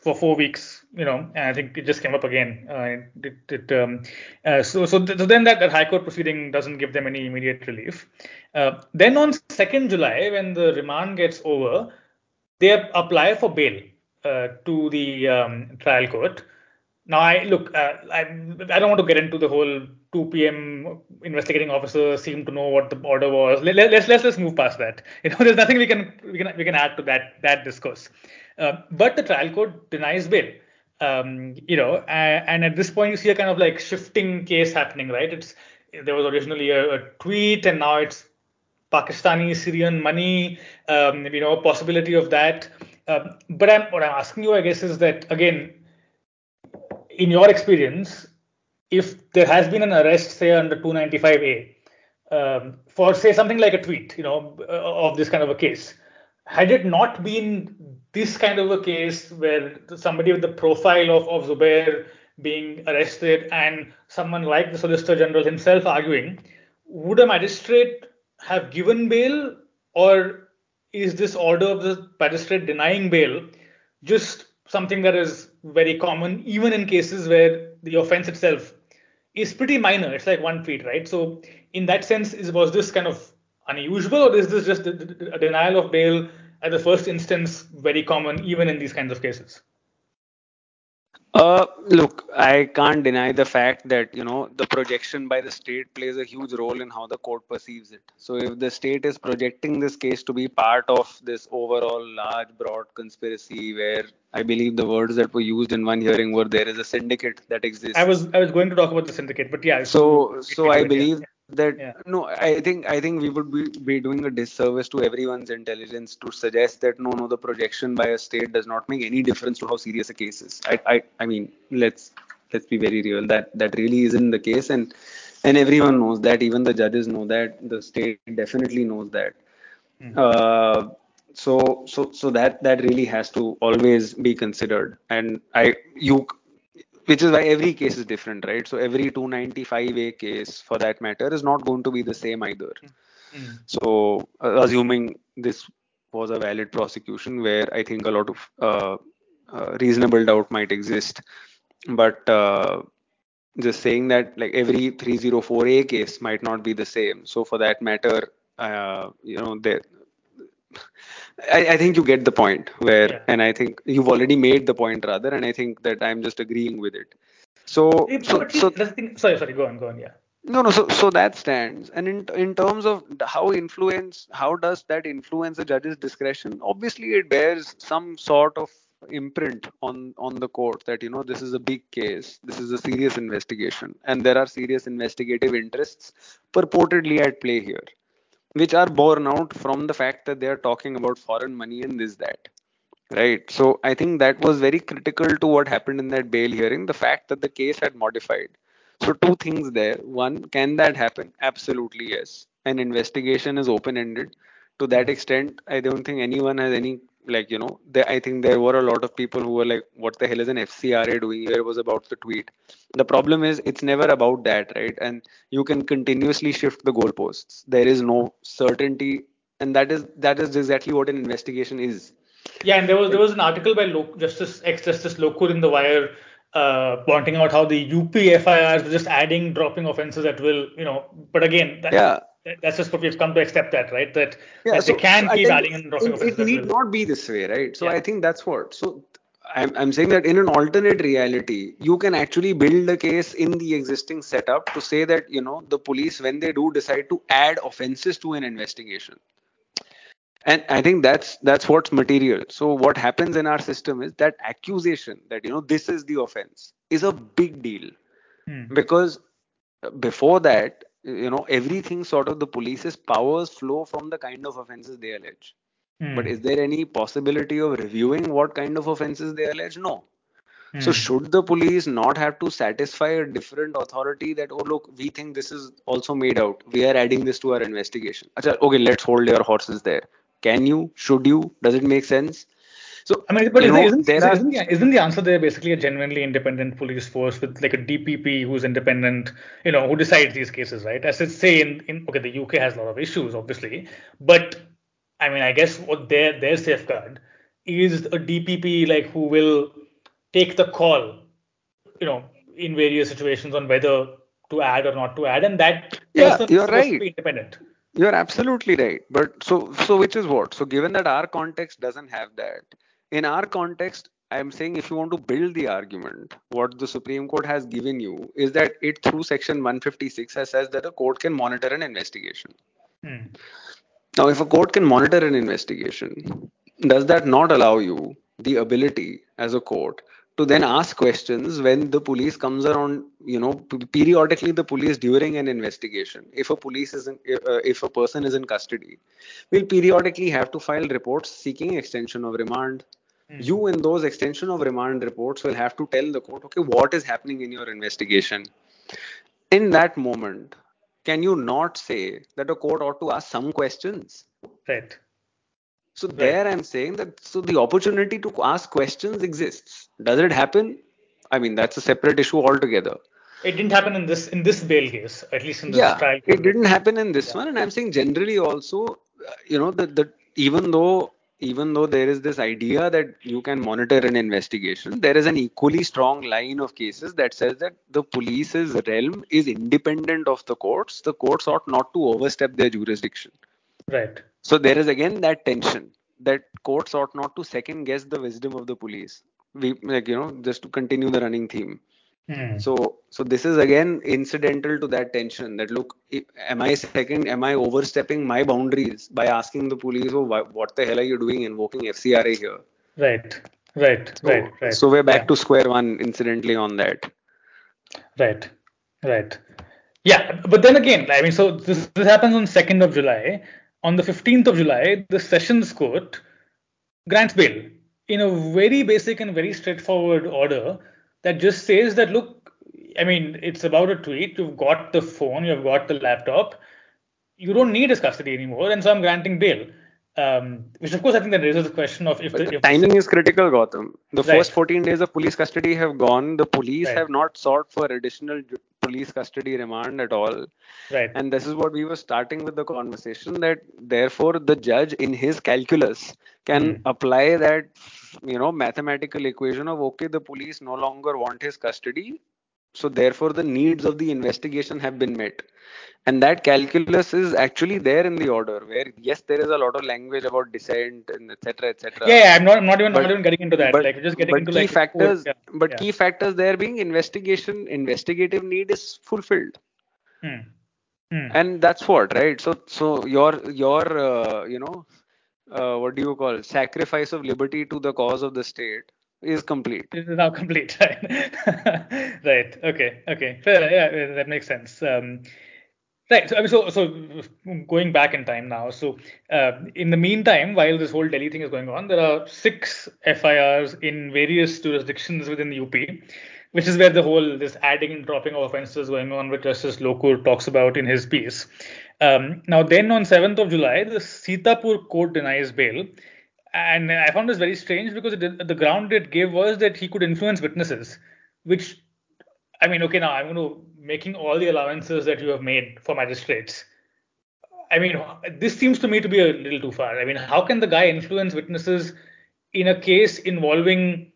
for 4 weeks, you know, and I think it just came up again. So then that High Court proceeding doesn't give them any immediate relief. Then on 2nd July, when the remand gets over, they apply for bail to the trial court. Now, I don't want to get into the whole 2 p.m. investigating officer seemed to know what the order was. Let's move past that. You know, there's nothing we can add to that discourse. But the trial court denies bail. You know, and at this point you see a kind of like shifting case happening, right? There was originally a tweet, and now it's Pakistani Syrian money. You know, possibility of that. But what I'm asking you, I guess, is that again, in your experience, if there has been an arrest, say under 295A, for say something like a tweet, you know, of this kind of a case, had it not been this kind of a case where somebody with the profile of Zubair being arrested and someone like the Solicitor General himself arguing, would a magistrate have given bail, or is this order of the magistrate denying bail just something that is very common, even in cases where the offense itself is pretty minor? It's like one tweet, right? So in that sense, was this kind of unusual, or is this just a denial of bail at the first instance very common, even in these kinds of cases? Look, I can't deny the fact that, you know, the projection by the state plays a huge role in how the court perceives it. So if the state is projecting this case to be part of this overall large, broad conspiracy where I believe the words that were used in one hearing were there is a syndicate that exists. I was going to talk about the syndicate, but yeah. So I believe that, no, I think we would be doing a disservice to everyone's intelligence to suggest that no, the projection by a state does not make any difference to how serious a case is. I mean, let's be very real. That really isn't the case, and everyone knows that. Even the judges know that. The state definitely knows that. Mm-hmm. So that really has to always be considered, and which is why every case is different, right? So every 295A case, for that matter, is not going to be the same either. Mm-hmm. So assuming this was a valid prosecution, where I think a lot of reasonable doubt might exist, but just saying that like every 304A case might not be the same. So for that matter, you know, I think you get the point where, and I think you've already made the point rather, and I think that I'm just agreeing with it. Sorry, go on. Yeah. So that stands. And in terms of how does that influence the judge's discretion? Obviously, it bears some sort of imprint on the court that, you know, this is a big case, this is a serious investigation, and there are serious investigative interests purportedly at play here, which are borne out from the fact that they are talking about foreign money and this, that, right? So I think that was very critical to what happened in that bail hearing, the fact that the case had modified. So two things there. One, can that happen? Absolutely, yes. An investigation is open-ended. To that extent, I don't think anyone has any, like, you know, I think there were a lot of people who were like, what the hell is an FCRA doing here? It was about the tweet. The problem is it's never about that, right? And you can continuously shift the goalposts. There is no certainty. And that is exactly what an investigation is. Yeah, and there was an article by Justice Lokur in The Wire pointing out how the UP FIRs were just adding dropping offences that will, you know, but again, that's just what we've come to accept that, right? That they can keep adding and dropping offences. It need not be this way, right? So I think that's what. So I'm saying that in an alternate reality, you can actually build a case in the existing setup to say that, you know, the police, when they do decide to add offences to an investigation. And I think that's what's material. So what happens in our system is that accusation that, you know, this is the offense is a big deal. Because before that, you know, everything sort of the police's powers flow from the kind of offenses they allege. But is there any possibility of reviewing what kind of offenses they allege? No. So should the police not have to satisfy a different authority that, oh, look, we think this is also made out. We are adding this to our investigation. Okay, let's hold your horses there. Can you? Should you? Does it make sense? So, I mean, but isn't the answer there basically a genuinely independent police force with like a DPP who's independent, you know, who decides these cases, right? As it's say okay, the UK has a lot of issues, obviously, but I mean, I guess what their safeguard is a DPP like who will take the call, you know, in various situations on whether to add or not to add, and that person is supposed to be independent. You're absolutely right. But so which is what? So given that our context doesn't have that, in our context, I'm saying if you want to build the argument, what the Supreme Court has given you is that it through Section 156 has says that a court can monitor an investigation. Now, if a court can monitor an investigation, does that not allow you the ability as a court to then ask questions when the police comes around, you know, periodically the police during an investigation, if a person is in custody, will periodically have to file reports seeking extension of remand. You in those extension of remand reports will have to tell the court, okay, what is happening in your investigation? In that moment, can you not say that a court ought to ask some questions? Right. So there I'm saying that so the opportunity to ask questions exists. Does it happen? I mean, that's a separate issue altogether. It didn't happen in this bail case, at least in this trial case. It didn't happen in this one. And I'm saying generally also, you know, that even though there is this idea that you can monitor an investigation, there is an equally strong line of cases that says that the police's realm is independent of the courts. The courts ought not to overstep their jurisdiction. Right. So there is again that tension that courts ought not to second guess the wisdom of the police. We, like, you know, just to continue the running theme. So this is again incidental to that tension that, look, am I overstepping my boundaries by asking the police, oh, what the hell are you doing invoking FCRA here? Right. So we're back to square one incidentally on that. Right. Yeah, but then again, I mean, so this happens on 2nd of July. On the 15th of July, the Sessions Court grants bail in a very basic and very straightforward order that just says that, look, I mean, it's about a tweet. You've got the phone, you've got the laptop. You don't need his custody anymore. And so I'm granting bail, which, of course, I think that raises the question of if the timing is critical, Gautam. The first 14 days of police custody have gone. The police have not sought for additional police custody remand at all. Right. And this is what we were starting with the conversation, that therefore the judge in his calculus can apply that, you know, mathematical equation of, okay, the police no longer want his custody. So therefore the needs of the investigation have been met. And that calculus is actually there in the order where, yes, there is a lot of language about dissent and etc. Yeah, I'm not even getting into that. Key factors there being investigative need is fulfilled. And that's what, right? So your what do you call, sacrifice of liberty to the cause of the state is complete. It is now complete, right? Right. Okay. Fair, yeah, that makes sense. Right. So going back in time now. So in the meantime, while this whole Delhi thing is going on, there are 6 FIRs in various jurisdictions within the UP, which is where the whole this adding and dropping of offences going on, which Justice Lokur talks about in his piece. Now then, on 7th of July, the Sitapur court denies bail. And I found this very strange because the ground it gave was that he could influence witnesses, which, I mean, okay, now I'm going to making all the allowances that you have made for magistrates. I mean, this seems to me to be a little too far. I mean, how can the guy influence witnesses in a case involving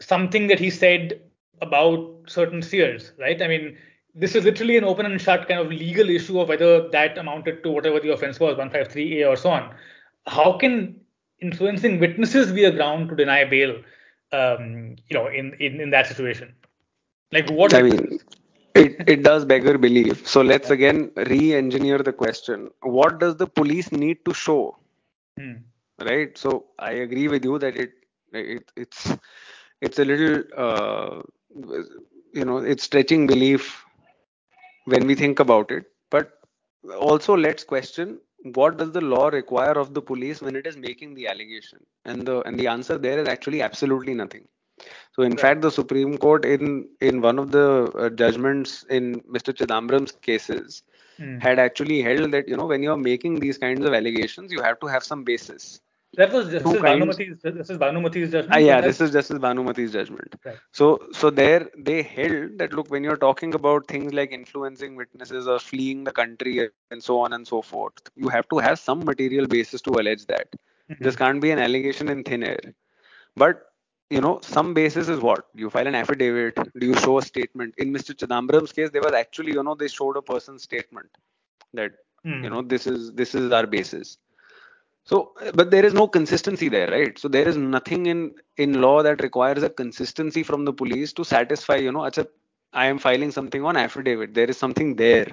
something that he said about certain seers, right? I mean, this is literally an open and shut kind of legal issue of whether that amounted to whatever the offense was, 153A or so on. How can influencing witnesses be a ground to deny bail, in that situation? Like, what? I mean, it does beggar belief. So let's again re-engineer the question. What does the police need to show? Right? So I agree with you that it's a little, it's stretching belief when we think about it. But also let's question, what does the law require of the police when it is making the allegation? And the answer there is actually absolutely nothing. So in fact, the Supreme Court in one of the judgments in Mr. Chidambaram's cases had actually held that, when you're making these kinds of allegations, you have to have some basis. That was Justice Banumathi's judgment. This is Justice Banumathi's judgment. Right. So there they held that, look, when you're talking about things like influencing witnesses or fleeing the country and so on and so forth, you have to have some material basis to allege that. Mm-hmm. This can't be an allegation in thin air. But, some basis is what? You file an affidavit. Do you show a statement? In Mr. Chidambaram's case, there was actually, they showed a person's statement that, this is our basis. So, but there is no consistency there, right? So there is nothing in law that requires a consistency from the police to satisfy, I am filing something on affidavit. There is something there,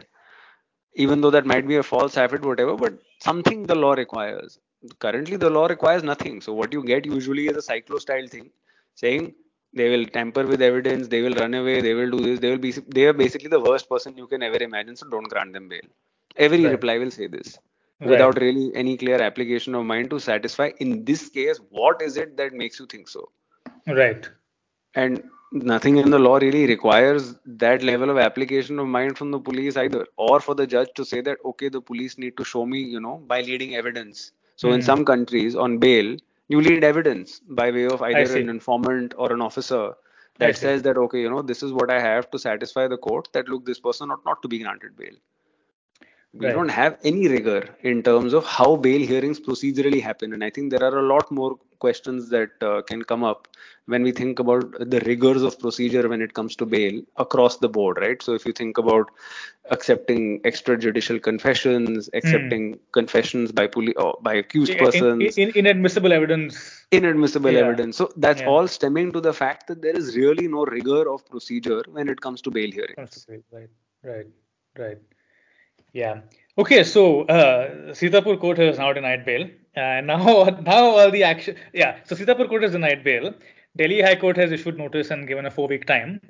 even though that might be a false affidavit, whatever, but something the law requires. Currently, the law requires nothing. So what you get usually is a cyclo-style thing saying they will tamper with evidence, they will run away, they will do this, they are basically the worst person you can ever imagine, so don't grant them bail. Every reply will say this. Without really any clear application of mind to satisfy, in this case, what is it that makes you think so? Right. And nothing in the law really requires that level of application of mind from the police either, or for the judge to say that, okay, the police need to show me, by leading evidence. So in some countries on bail, you lead evidence by way of either an informant or an officer that says that, okay, this is what I have to satisfy the court that, look, this person ought not to be granted bail. We don't have any rigor in terms of how bail hearings procedurally happen. And I think there are a lot more questions that can come up when we think about the rigors of procedure when it comes to bail across the board, right? So if you think about accepting extrajudicial confessions, accepting confessions by accused persons. Inadmissible evidence. Inadmissible evidence. So that's all stemming to the fact that there is really no rigor of procedure when it comes to bail hearings. Right. Yeah. Okay. So Sitapur court has now denied bail. Now all the action. Yeah. So Sitapur court has denied bail. Delhi High Court has issued notice and given a 4-week time.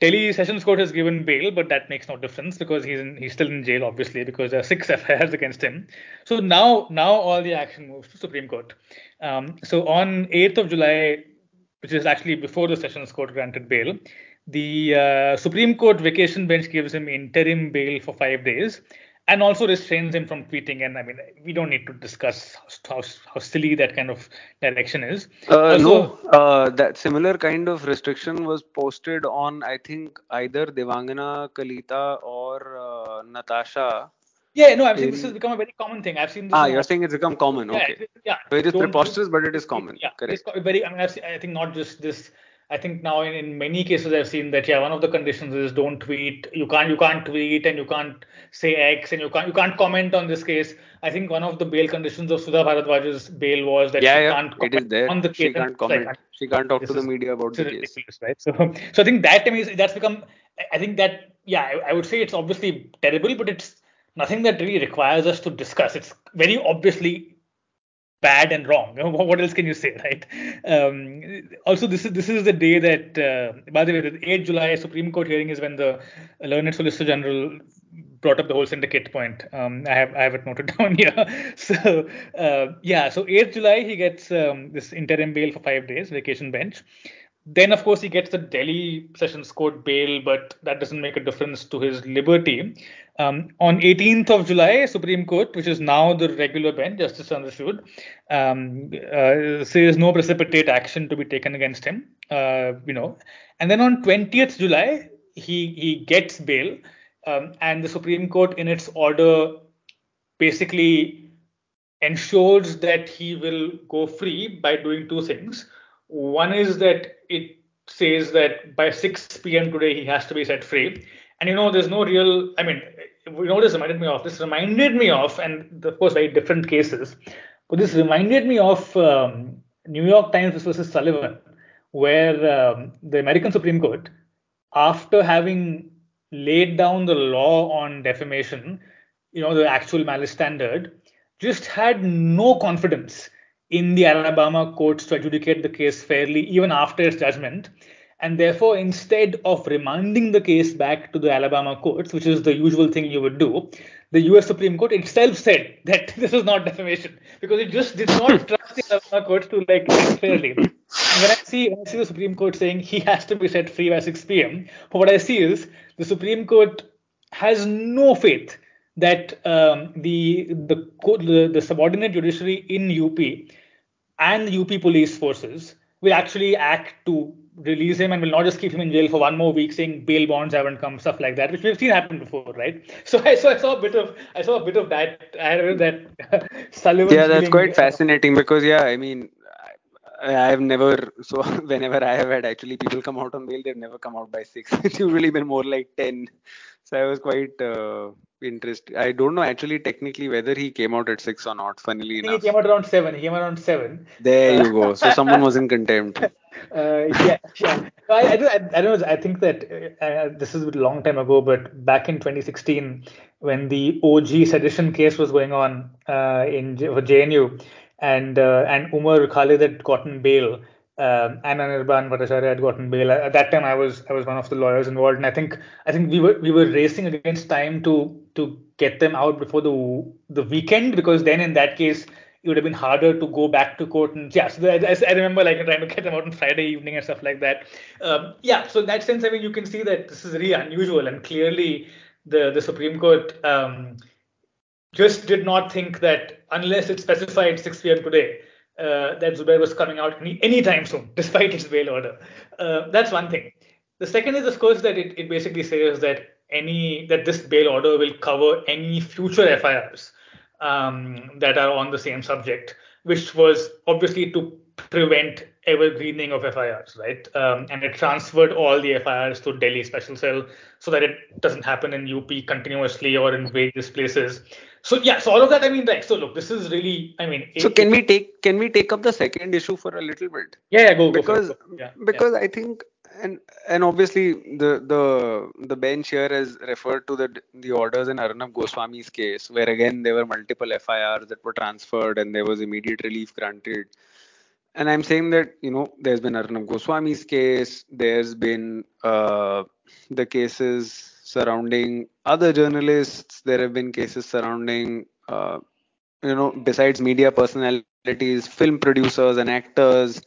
Delhi Sessions Court has given bail, but that makes no difference because he's still in jail, obviously, because there are 6 FIRs against him. So now all the action moves to Supreme Court. So on 8th of July, which is actually before the Sessions Court granted bail, the Supreme Court vacation bench gives him interim bail for 5 days and also restrains him from tweeting. And I mean, we don't need to discuss how silly that kind of direction is. That similar kind of restriction was posted on, I think, either Devangana Kalita or Natasha. Yeah, no, I've seen this has become a very common thing. I've seen this. You're saying it's become common. Okay. Yeah. So it is preposterous, but it is common. Yeah, correct. It's very, I think not just this. I think now in many cases I've seen that one of the conditions is don't tweet. You can't tweet and you can't say X and you can't comment on this case. I think one of the bail conditions of Sudha Bharadwaj's bail was that she can't talk to the media about the case. Right? So I think that to me that's become. I think that I would say it's obviously terrible, but it's nothing that really requires us to discuss. It's very obviously bad and wrong. What else can you say, right? Also, this is the day that, by the way, the 8th July Supreme Court hearing is when the learned Solicitor General brought up the whole syndicate point. I have it noted down here. So, 8th July, he gets this interim bail for 5 days, vacation bench. Then, of course, he gets the Delhi Sessions Court bail, but that doesn't make a difference to his liberty. On 18th of July, Supreme Court, which is now the regular bench, Justice Chandrachud, says no precipitate action to be taken against him. And then on 20th July, he gets bail, and the Supreme Court, in its order, basically ensures that he will go free by doing two things. One is that it says that by 6 p.m. today, he has to be set free. And, you know, there's no real, I mean, you know what this reminded me of, and of course, very different cases, but this reminded me of New York Times versus Sullivan, where the American Supreme Court, after having laid down the law on defamation, you know, the actual malice standard, just had no confidence in the Alabama courts to adjudicate the case fairly, even after its judgment. And therefore, instead of remanding the case back to the Alabama courts, which is the usual thing you would do, the US Supreme Court itself said that this is not defamation, because it just did not trust the Alabama courts to like act fairly. And when I see the Supreme Court saying he has to be set free by 6 p.m., what I see is the Supreme Court has no faith that the subordinate judiciary in UP and the UP police forces will actually act to release him and will not just keep him in jail for one more week, saying bail bonds haven't come, stuff like that, which we've seen happen before, right? So I saw a bit of that. I heard that Sullivan. Yeah, that's quite fascinating because I've never. So whenever I have had actually people come out on bail, they've never come out by 6. It's usually been more like 10. So I was quite interested. I don't know actually technically whether he came out at 6 or not. Funnily enough, he came out around 7. There you go. So someone was in contempt. I don't know. I think that this is a long time ago, but back in 2016, when the OG sedition case was going on for JNU, and Umar Khalid had gotten bail, and Anirban Bhattacharya had gotten bail. At that time, I was one of the lawyers involved, and I think we were racing against time to get them out before the weekend, because then in that case, it would have been harder to go back to court. And so I remember like trying to get them out on Friday evening and stuff like that. So in that sense, I mean, you can see that this is really unusual. And clearly the Supreme Court just did not think that unless it specified 6 p.m. today, that Zubair was coming out any time soon, despite its bail order. That's one thing. The second is, of course, that it basically says that this bail order will cover any future FIRs that are on the same subject, which was obviously to prevent evergreening of FIRs, right? And it transferred all the FIRs to Delhi special cell so that it doesn't happen in UP continuously or in various places. So all of that, this is really, So can we take up the second issue for a little bit? Yeah, go. Because I think, and obviously the bench here has referred to the orders in Arnab Goswami's case, where again there were multiple FIRs that were transferred and there was immediate relief granted. And I'm saying that, you know, there's been Arnab Goswami's case, there's been the cases surrounding other journalists, there have been cases surrounding, besides media personalities, film producers and actors.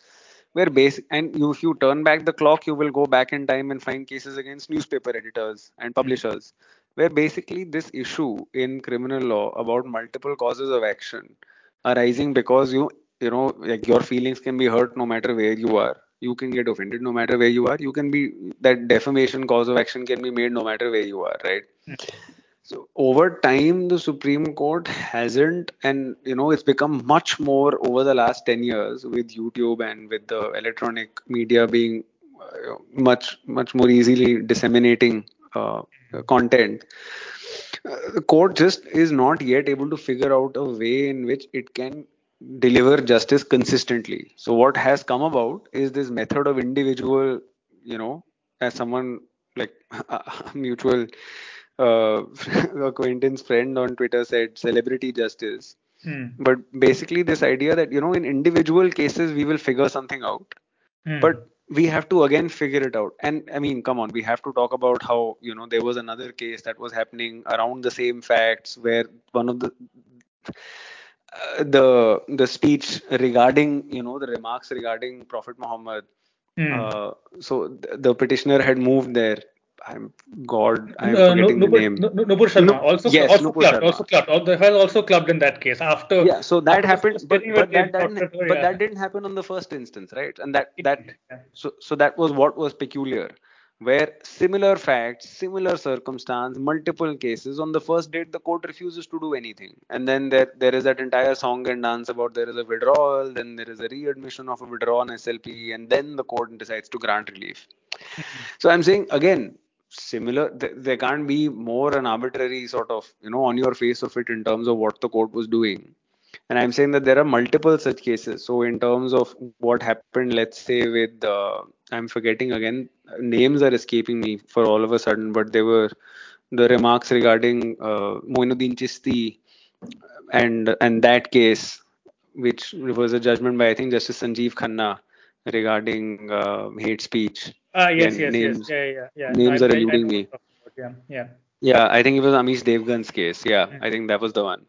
If you turn back the clock, you will go back in time and find cases against newspaper editors and publishers, where basically this issue in criminal law about multiple causes of action arising because your feelings can be hurt no matter where you are. You can get offended no matter where you are. That defamation cause of action can be made no matter where you are, right? So over time, the Supreme Court hasn't, and it's become much more over the last 10 years with YouTube and with the electronic media being much, much more easily disseminating content. The court just is not yet able to figure out a way in which it can deliver justice consistently. So what has come about is this method of individual, as someone like mutual acquaintance friend on Twitter said, celebrity justice. But basically this idea that in individual cases we will figure something out, but we have to again figure it out. And we have to talk about how there was another case that was happening around the same facts where one of the speech regarding the remarks regarding Prophet Muhammad. So the petitioner had moved there. I'm forgetting the name. Nupur Sharma. Also clubbed. Also clubbed in that case. But that didn't happen on the first instance, right? And that was what was peculiar, where similar facts, similar circumstance, multiple cases, on the first date, the court refuses to do anything. And then there is that entire song and dance about there is a withdrawal, then there is a readmission of a withdrawal on SLP, and then the court decides to grant relief. So I'm saying, again, similar, there can't be more an arbitrary sort of, on your face of it in terms of what the court was doing. And I'm saying that there are multiple such cases. So in terms of what happened, let's say with, I'm forgetting again, names are escaping me for all of a sudden, but there were the remarks regarding Moinuddin Chishti and that case, which was a judgment by, I think, Justice Sanjeev Khanna regarding hate speech. Yes. Yeah. Names are eluding me. Yeah, I think it was Amish Devgan's case. Yeah, I think that was the one.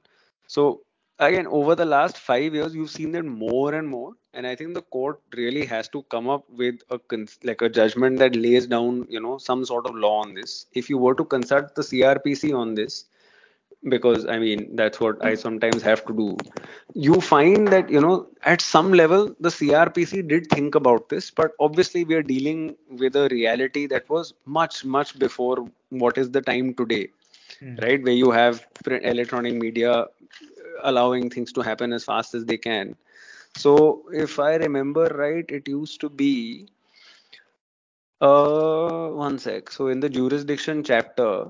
So, again, over the last 5 years, you've seen that more and more. And I think the court really has to come up with a judgment that lays down, some sort of law on this. If you were to consult the CRPC on this, because, that's what I sometimes have to do, you find that, at some level, the CRPC did think about this. But obviously, we are dealing with a reality that was much, much before what is the time today, right? Where you have electronic media allowing things to happen as fast as they can. So if I remember right, it used to be so in the jurisdiction chapter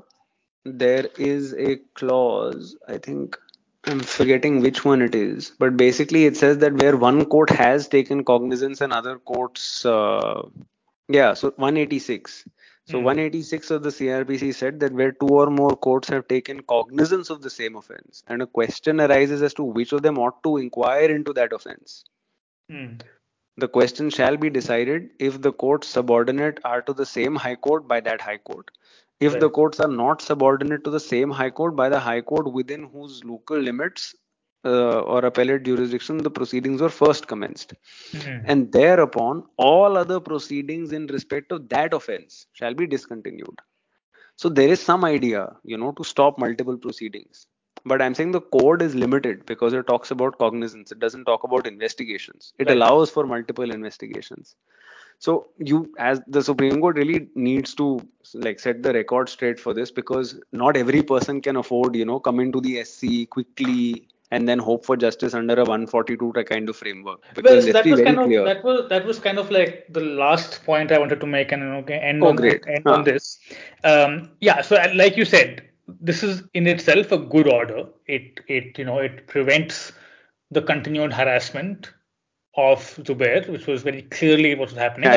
there is a clause, I think I'm forgetting which one it is, but basically it says that where one court has taken cognizance and other courts so 186. So 186 of the CRPC said that where two or more courts have taken cognizance of the same offense and a question arises as to which of them ought to inquire into that offense. The question shall be decided if the courts subordinate are to the same high court by that high court. If the courts are not subordinate to the same high court by the high court within whose local limits or appellate jurisdiction the proceedings were first commenced, and thereupon all other proceedings in respect of that offense shall be discontinued. So there is some idea, to stop multiple proceedings, but I'm saying the code is limited because it talks about cognizance. It doesn't talk about investigations. It allows for multiple investigations. So as the Supreme Court really needs to set the record straight for this, because not every person can afford, come into the SC quickly and then hope for justice under a 142 kind of framework. Because that was the last point I wanted to make and on this. So like you said, this is in itself a good order. It prevents the continued harassment of Zubair, which was very clearly what was happening.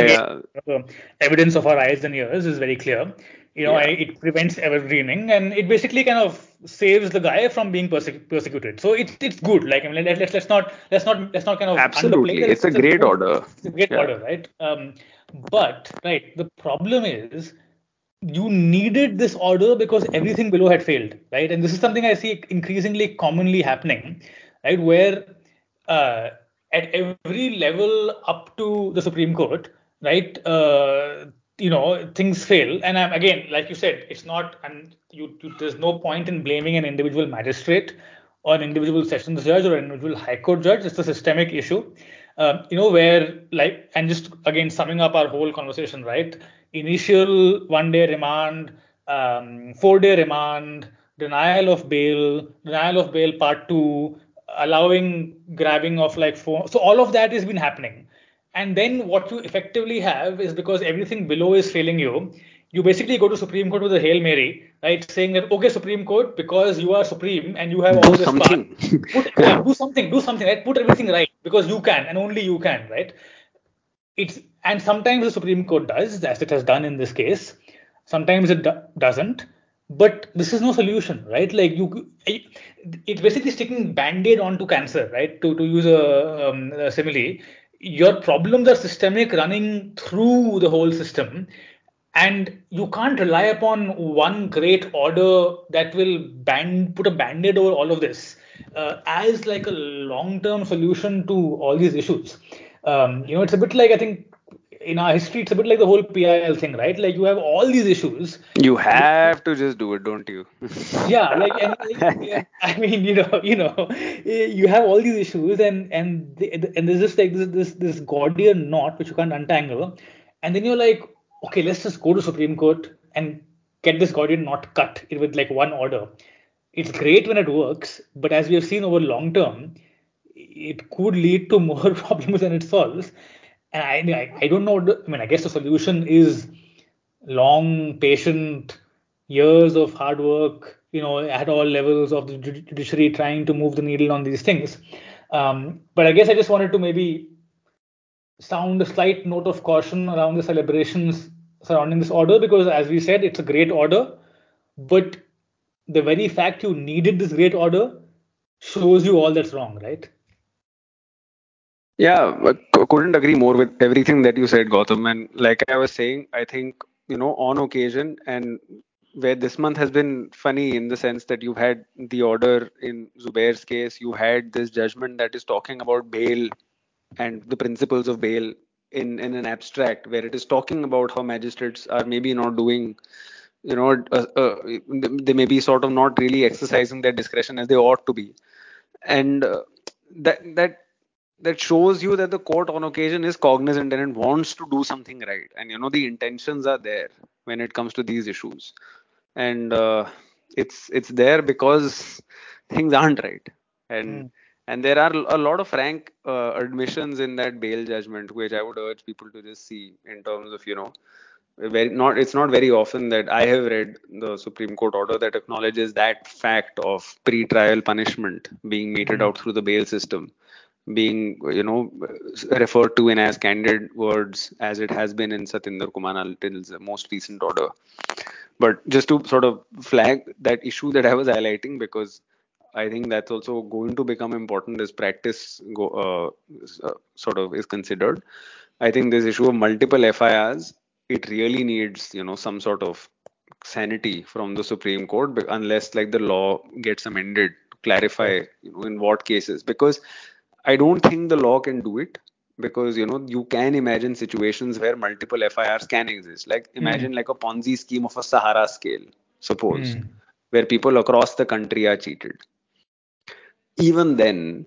Evidence of our eyes and ears is very clear. It prevents evergreening, and it basically kind of saves the guy from being persecuted. So it's good. Let's not kind of absolutely. Underplay. It's a great order. It's a great order, right? But the problem is you needed this order because everything below had failed, right? And this is something I see increasingly commonly happening, right? Where at every level up to the Supreme Court, right? Things fail, and again, like you said, it's not, and there's no point in blaming an individual magistrate or an individual sessions judge or an individual high court judge. It's a systemic issue, and just again summing up our whole conversation, right? Initial 1-day remand, 4-day remand, denial of bail part 2, allowing grabbing of phone. So all of that has been happening. And then what you effectively have is, because everything below is failing you, you basically go to Supreme Court with a Hail Mary, right? Saying that, okay, Supreme Court, because you are supreme and you have all this power, do something, right? Put everything right, because you can and only you can, right? And sometimes the Supreme Court does, as it has done in this case. Sometimes it doesn't. But this is no solution, right? It's basically sticking Band-Aid onto cancer, right? To use a simile. Your problems are systemic, running through the whole system, and you can't rely upon one great order that will put a Band-Aid over all of this as a long-term solution to all these issues. It's a bit like, I think in our history, it's a bit like the whole PIL thing, right? You have all these issues. You have to just do it, don't you? You have all these issues, and there's just this Gordian knot which you can't untangle, and then you're like, okay, let's just go to Supreme Court and get this Gordian knot cut with like one order. It's great when it works, but as we have seen over long term, it could lead to more problems than it solves. And I don't know. I mean, I guess the solution is long, patient, years of hard work, you know, at all levels of the judiciary trying to move the needle on these things. But I guess I just wanted to maybe sound a slight note of caution around the celebrations surrounding this order, because as we said, it's a great order, but the very fact you needed this great order shows you all that's wrong, right? Yeah, I couldn't agree more with everything that you said, Gautam. And like I was saying, I think, you know, on occasion, and where this month has been funny in the sense that you've had the order in Zubair's case, you had this judgment that is talking about bail and the principles of bail in an abstract, where it is talking about how magistrates are maybe not doing, you know, they may be sort of not really exercising their discretion as they ought to be. And that shows you that the court on occasion is cognizant and it wants to do something right. And, you know, the intentions are there when it comes to these issues. And it's there because things aren't right. And there are a lot of frank admissions in that bail judgment, which I would urge people to just see in terms of, you know, it's not very often that I have read the Supreme Court order that acknowledges that fact of pre-trial punishment being meted out through the bail system, being, you know, referred to in as candid words as it has been in Satinder Kumar Natil's most recent order. But just to sort of flag that issue that I was highlighting, because I think that's also going to become important as practice sort of is considered. I think this issue of multiple FIRs, it really needs, you know, some sort of sanity from the Supreme Court, unless like the law gets amended to clarify, you know, in what cases, because I don't think the law can do it, because, you know, you can imagine situations where multiple FIRs can exist. Like imagine like a Ponzi scheme of a Sahara scale, suppose, where people across the country are cheated. Even then,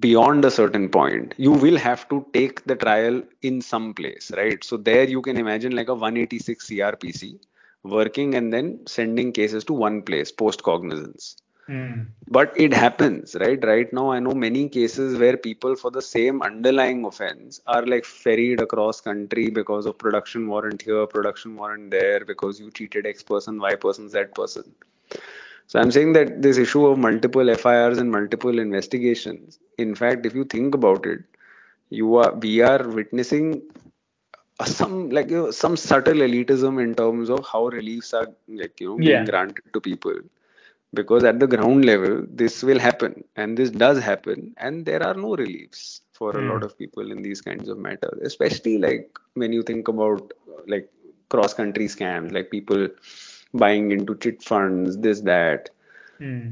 beyond a certain point, you will have to take the trial in some place, right? So there you can imagine like a 186 CRPC working and then sending cases to one place, post-cognizance. But it happens, right? Right now, I know many cases where people for the same underlying offense are like ferried across country because of production warrant here, production warrant there, because you cheated X person, Y person, Z person. So I'm saying that this issue of multiple FIRs and multiple investigations, in fact, if you think about it, we are witnessing some subtle elitism in terms of how reliefs are being granted to people. Because at the ground level, this will happen, and this does happen, and there are no reliefs for a lot of people in these kinds of matters, especially like when you think about like cross-country scams, like people buying into chit funds, this, that.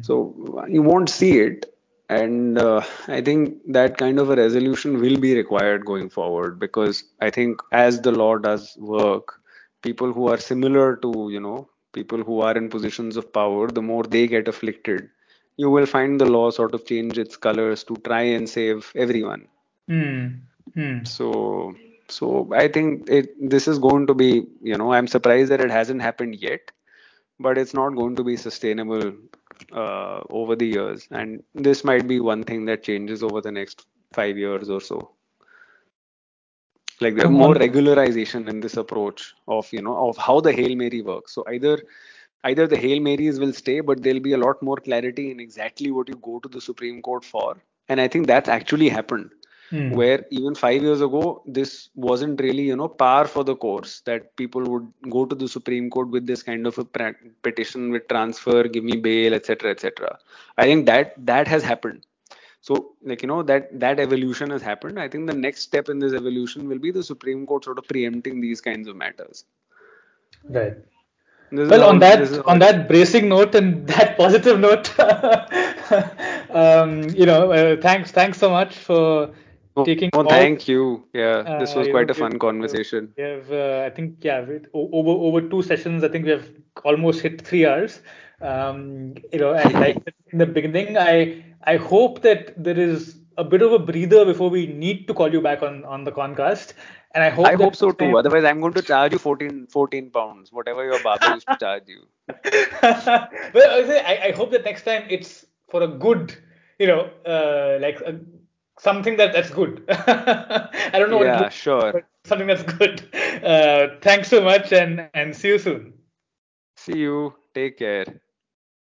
So you won't see it. And I think that kind of a resolution will be required going forward, because I think as the law does work, people who are similar to, you know, people who are in positions of power, the more they get afflicted, you will find the law sort of change its colors to try and save everyone. So I think this is going to be, you know, I'm surprised that it hasn't happened yet, but it's not going to be sustainable over the years. And this might be one thing that changes over the next 5 years or so. Like there's more regularization in this approach of, you know, of how the Hail Mary works. So either the Hail Marys will stay, but there'll be a lot more clarity in exactly what you go to the Supreme Court for. And I think that's actually happened, where even 5 years ago, this wasn't really, you know, par for the course that people would go to the Supreme Court with this kind of a petition with transfer, give me bail, etc., etc. I think that has happened. So, like, you know, that evolution has happened. I think the next step in this evolution will be the Supreme Court sort of preempting these kinds of matters. Right. On that bracing note and that positive note, you know, thanks so much for taking. Oh, thank you. Yeah, this was quite a fun conversation. We have, I think, over two sessions, I think we have almost hit 3 hours. You know, and like in the beginning, I hope that there is a bit of a breather before we need to call you back on the CONCAST. And I hope so too. Otherwise, I'm going to charge you 14 pounds, whatever your barber used to charge you. Well, I hope that next time it's for a good, something that's good. I don't know. Yeah, what it is, sure. But something that's good. Thanks so much and see you soon. See you. Take care.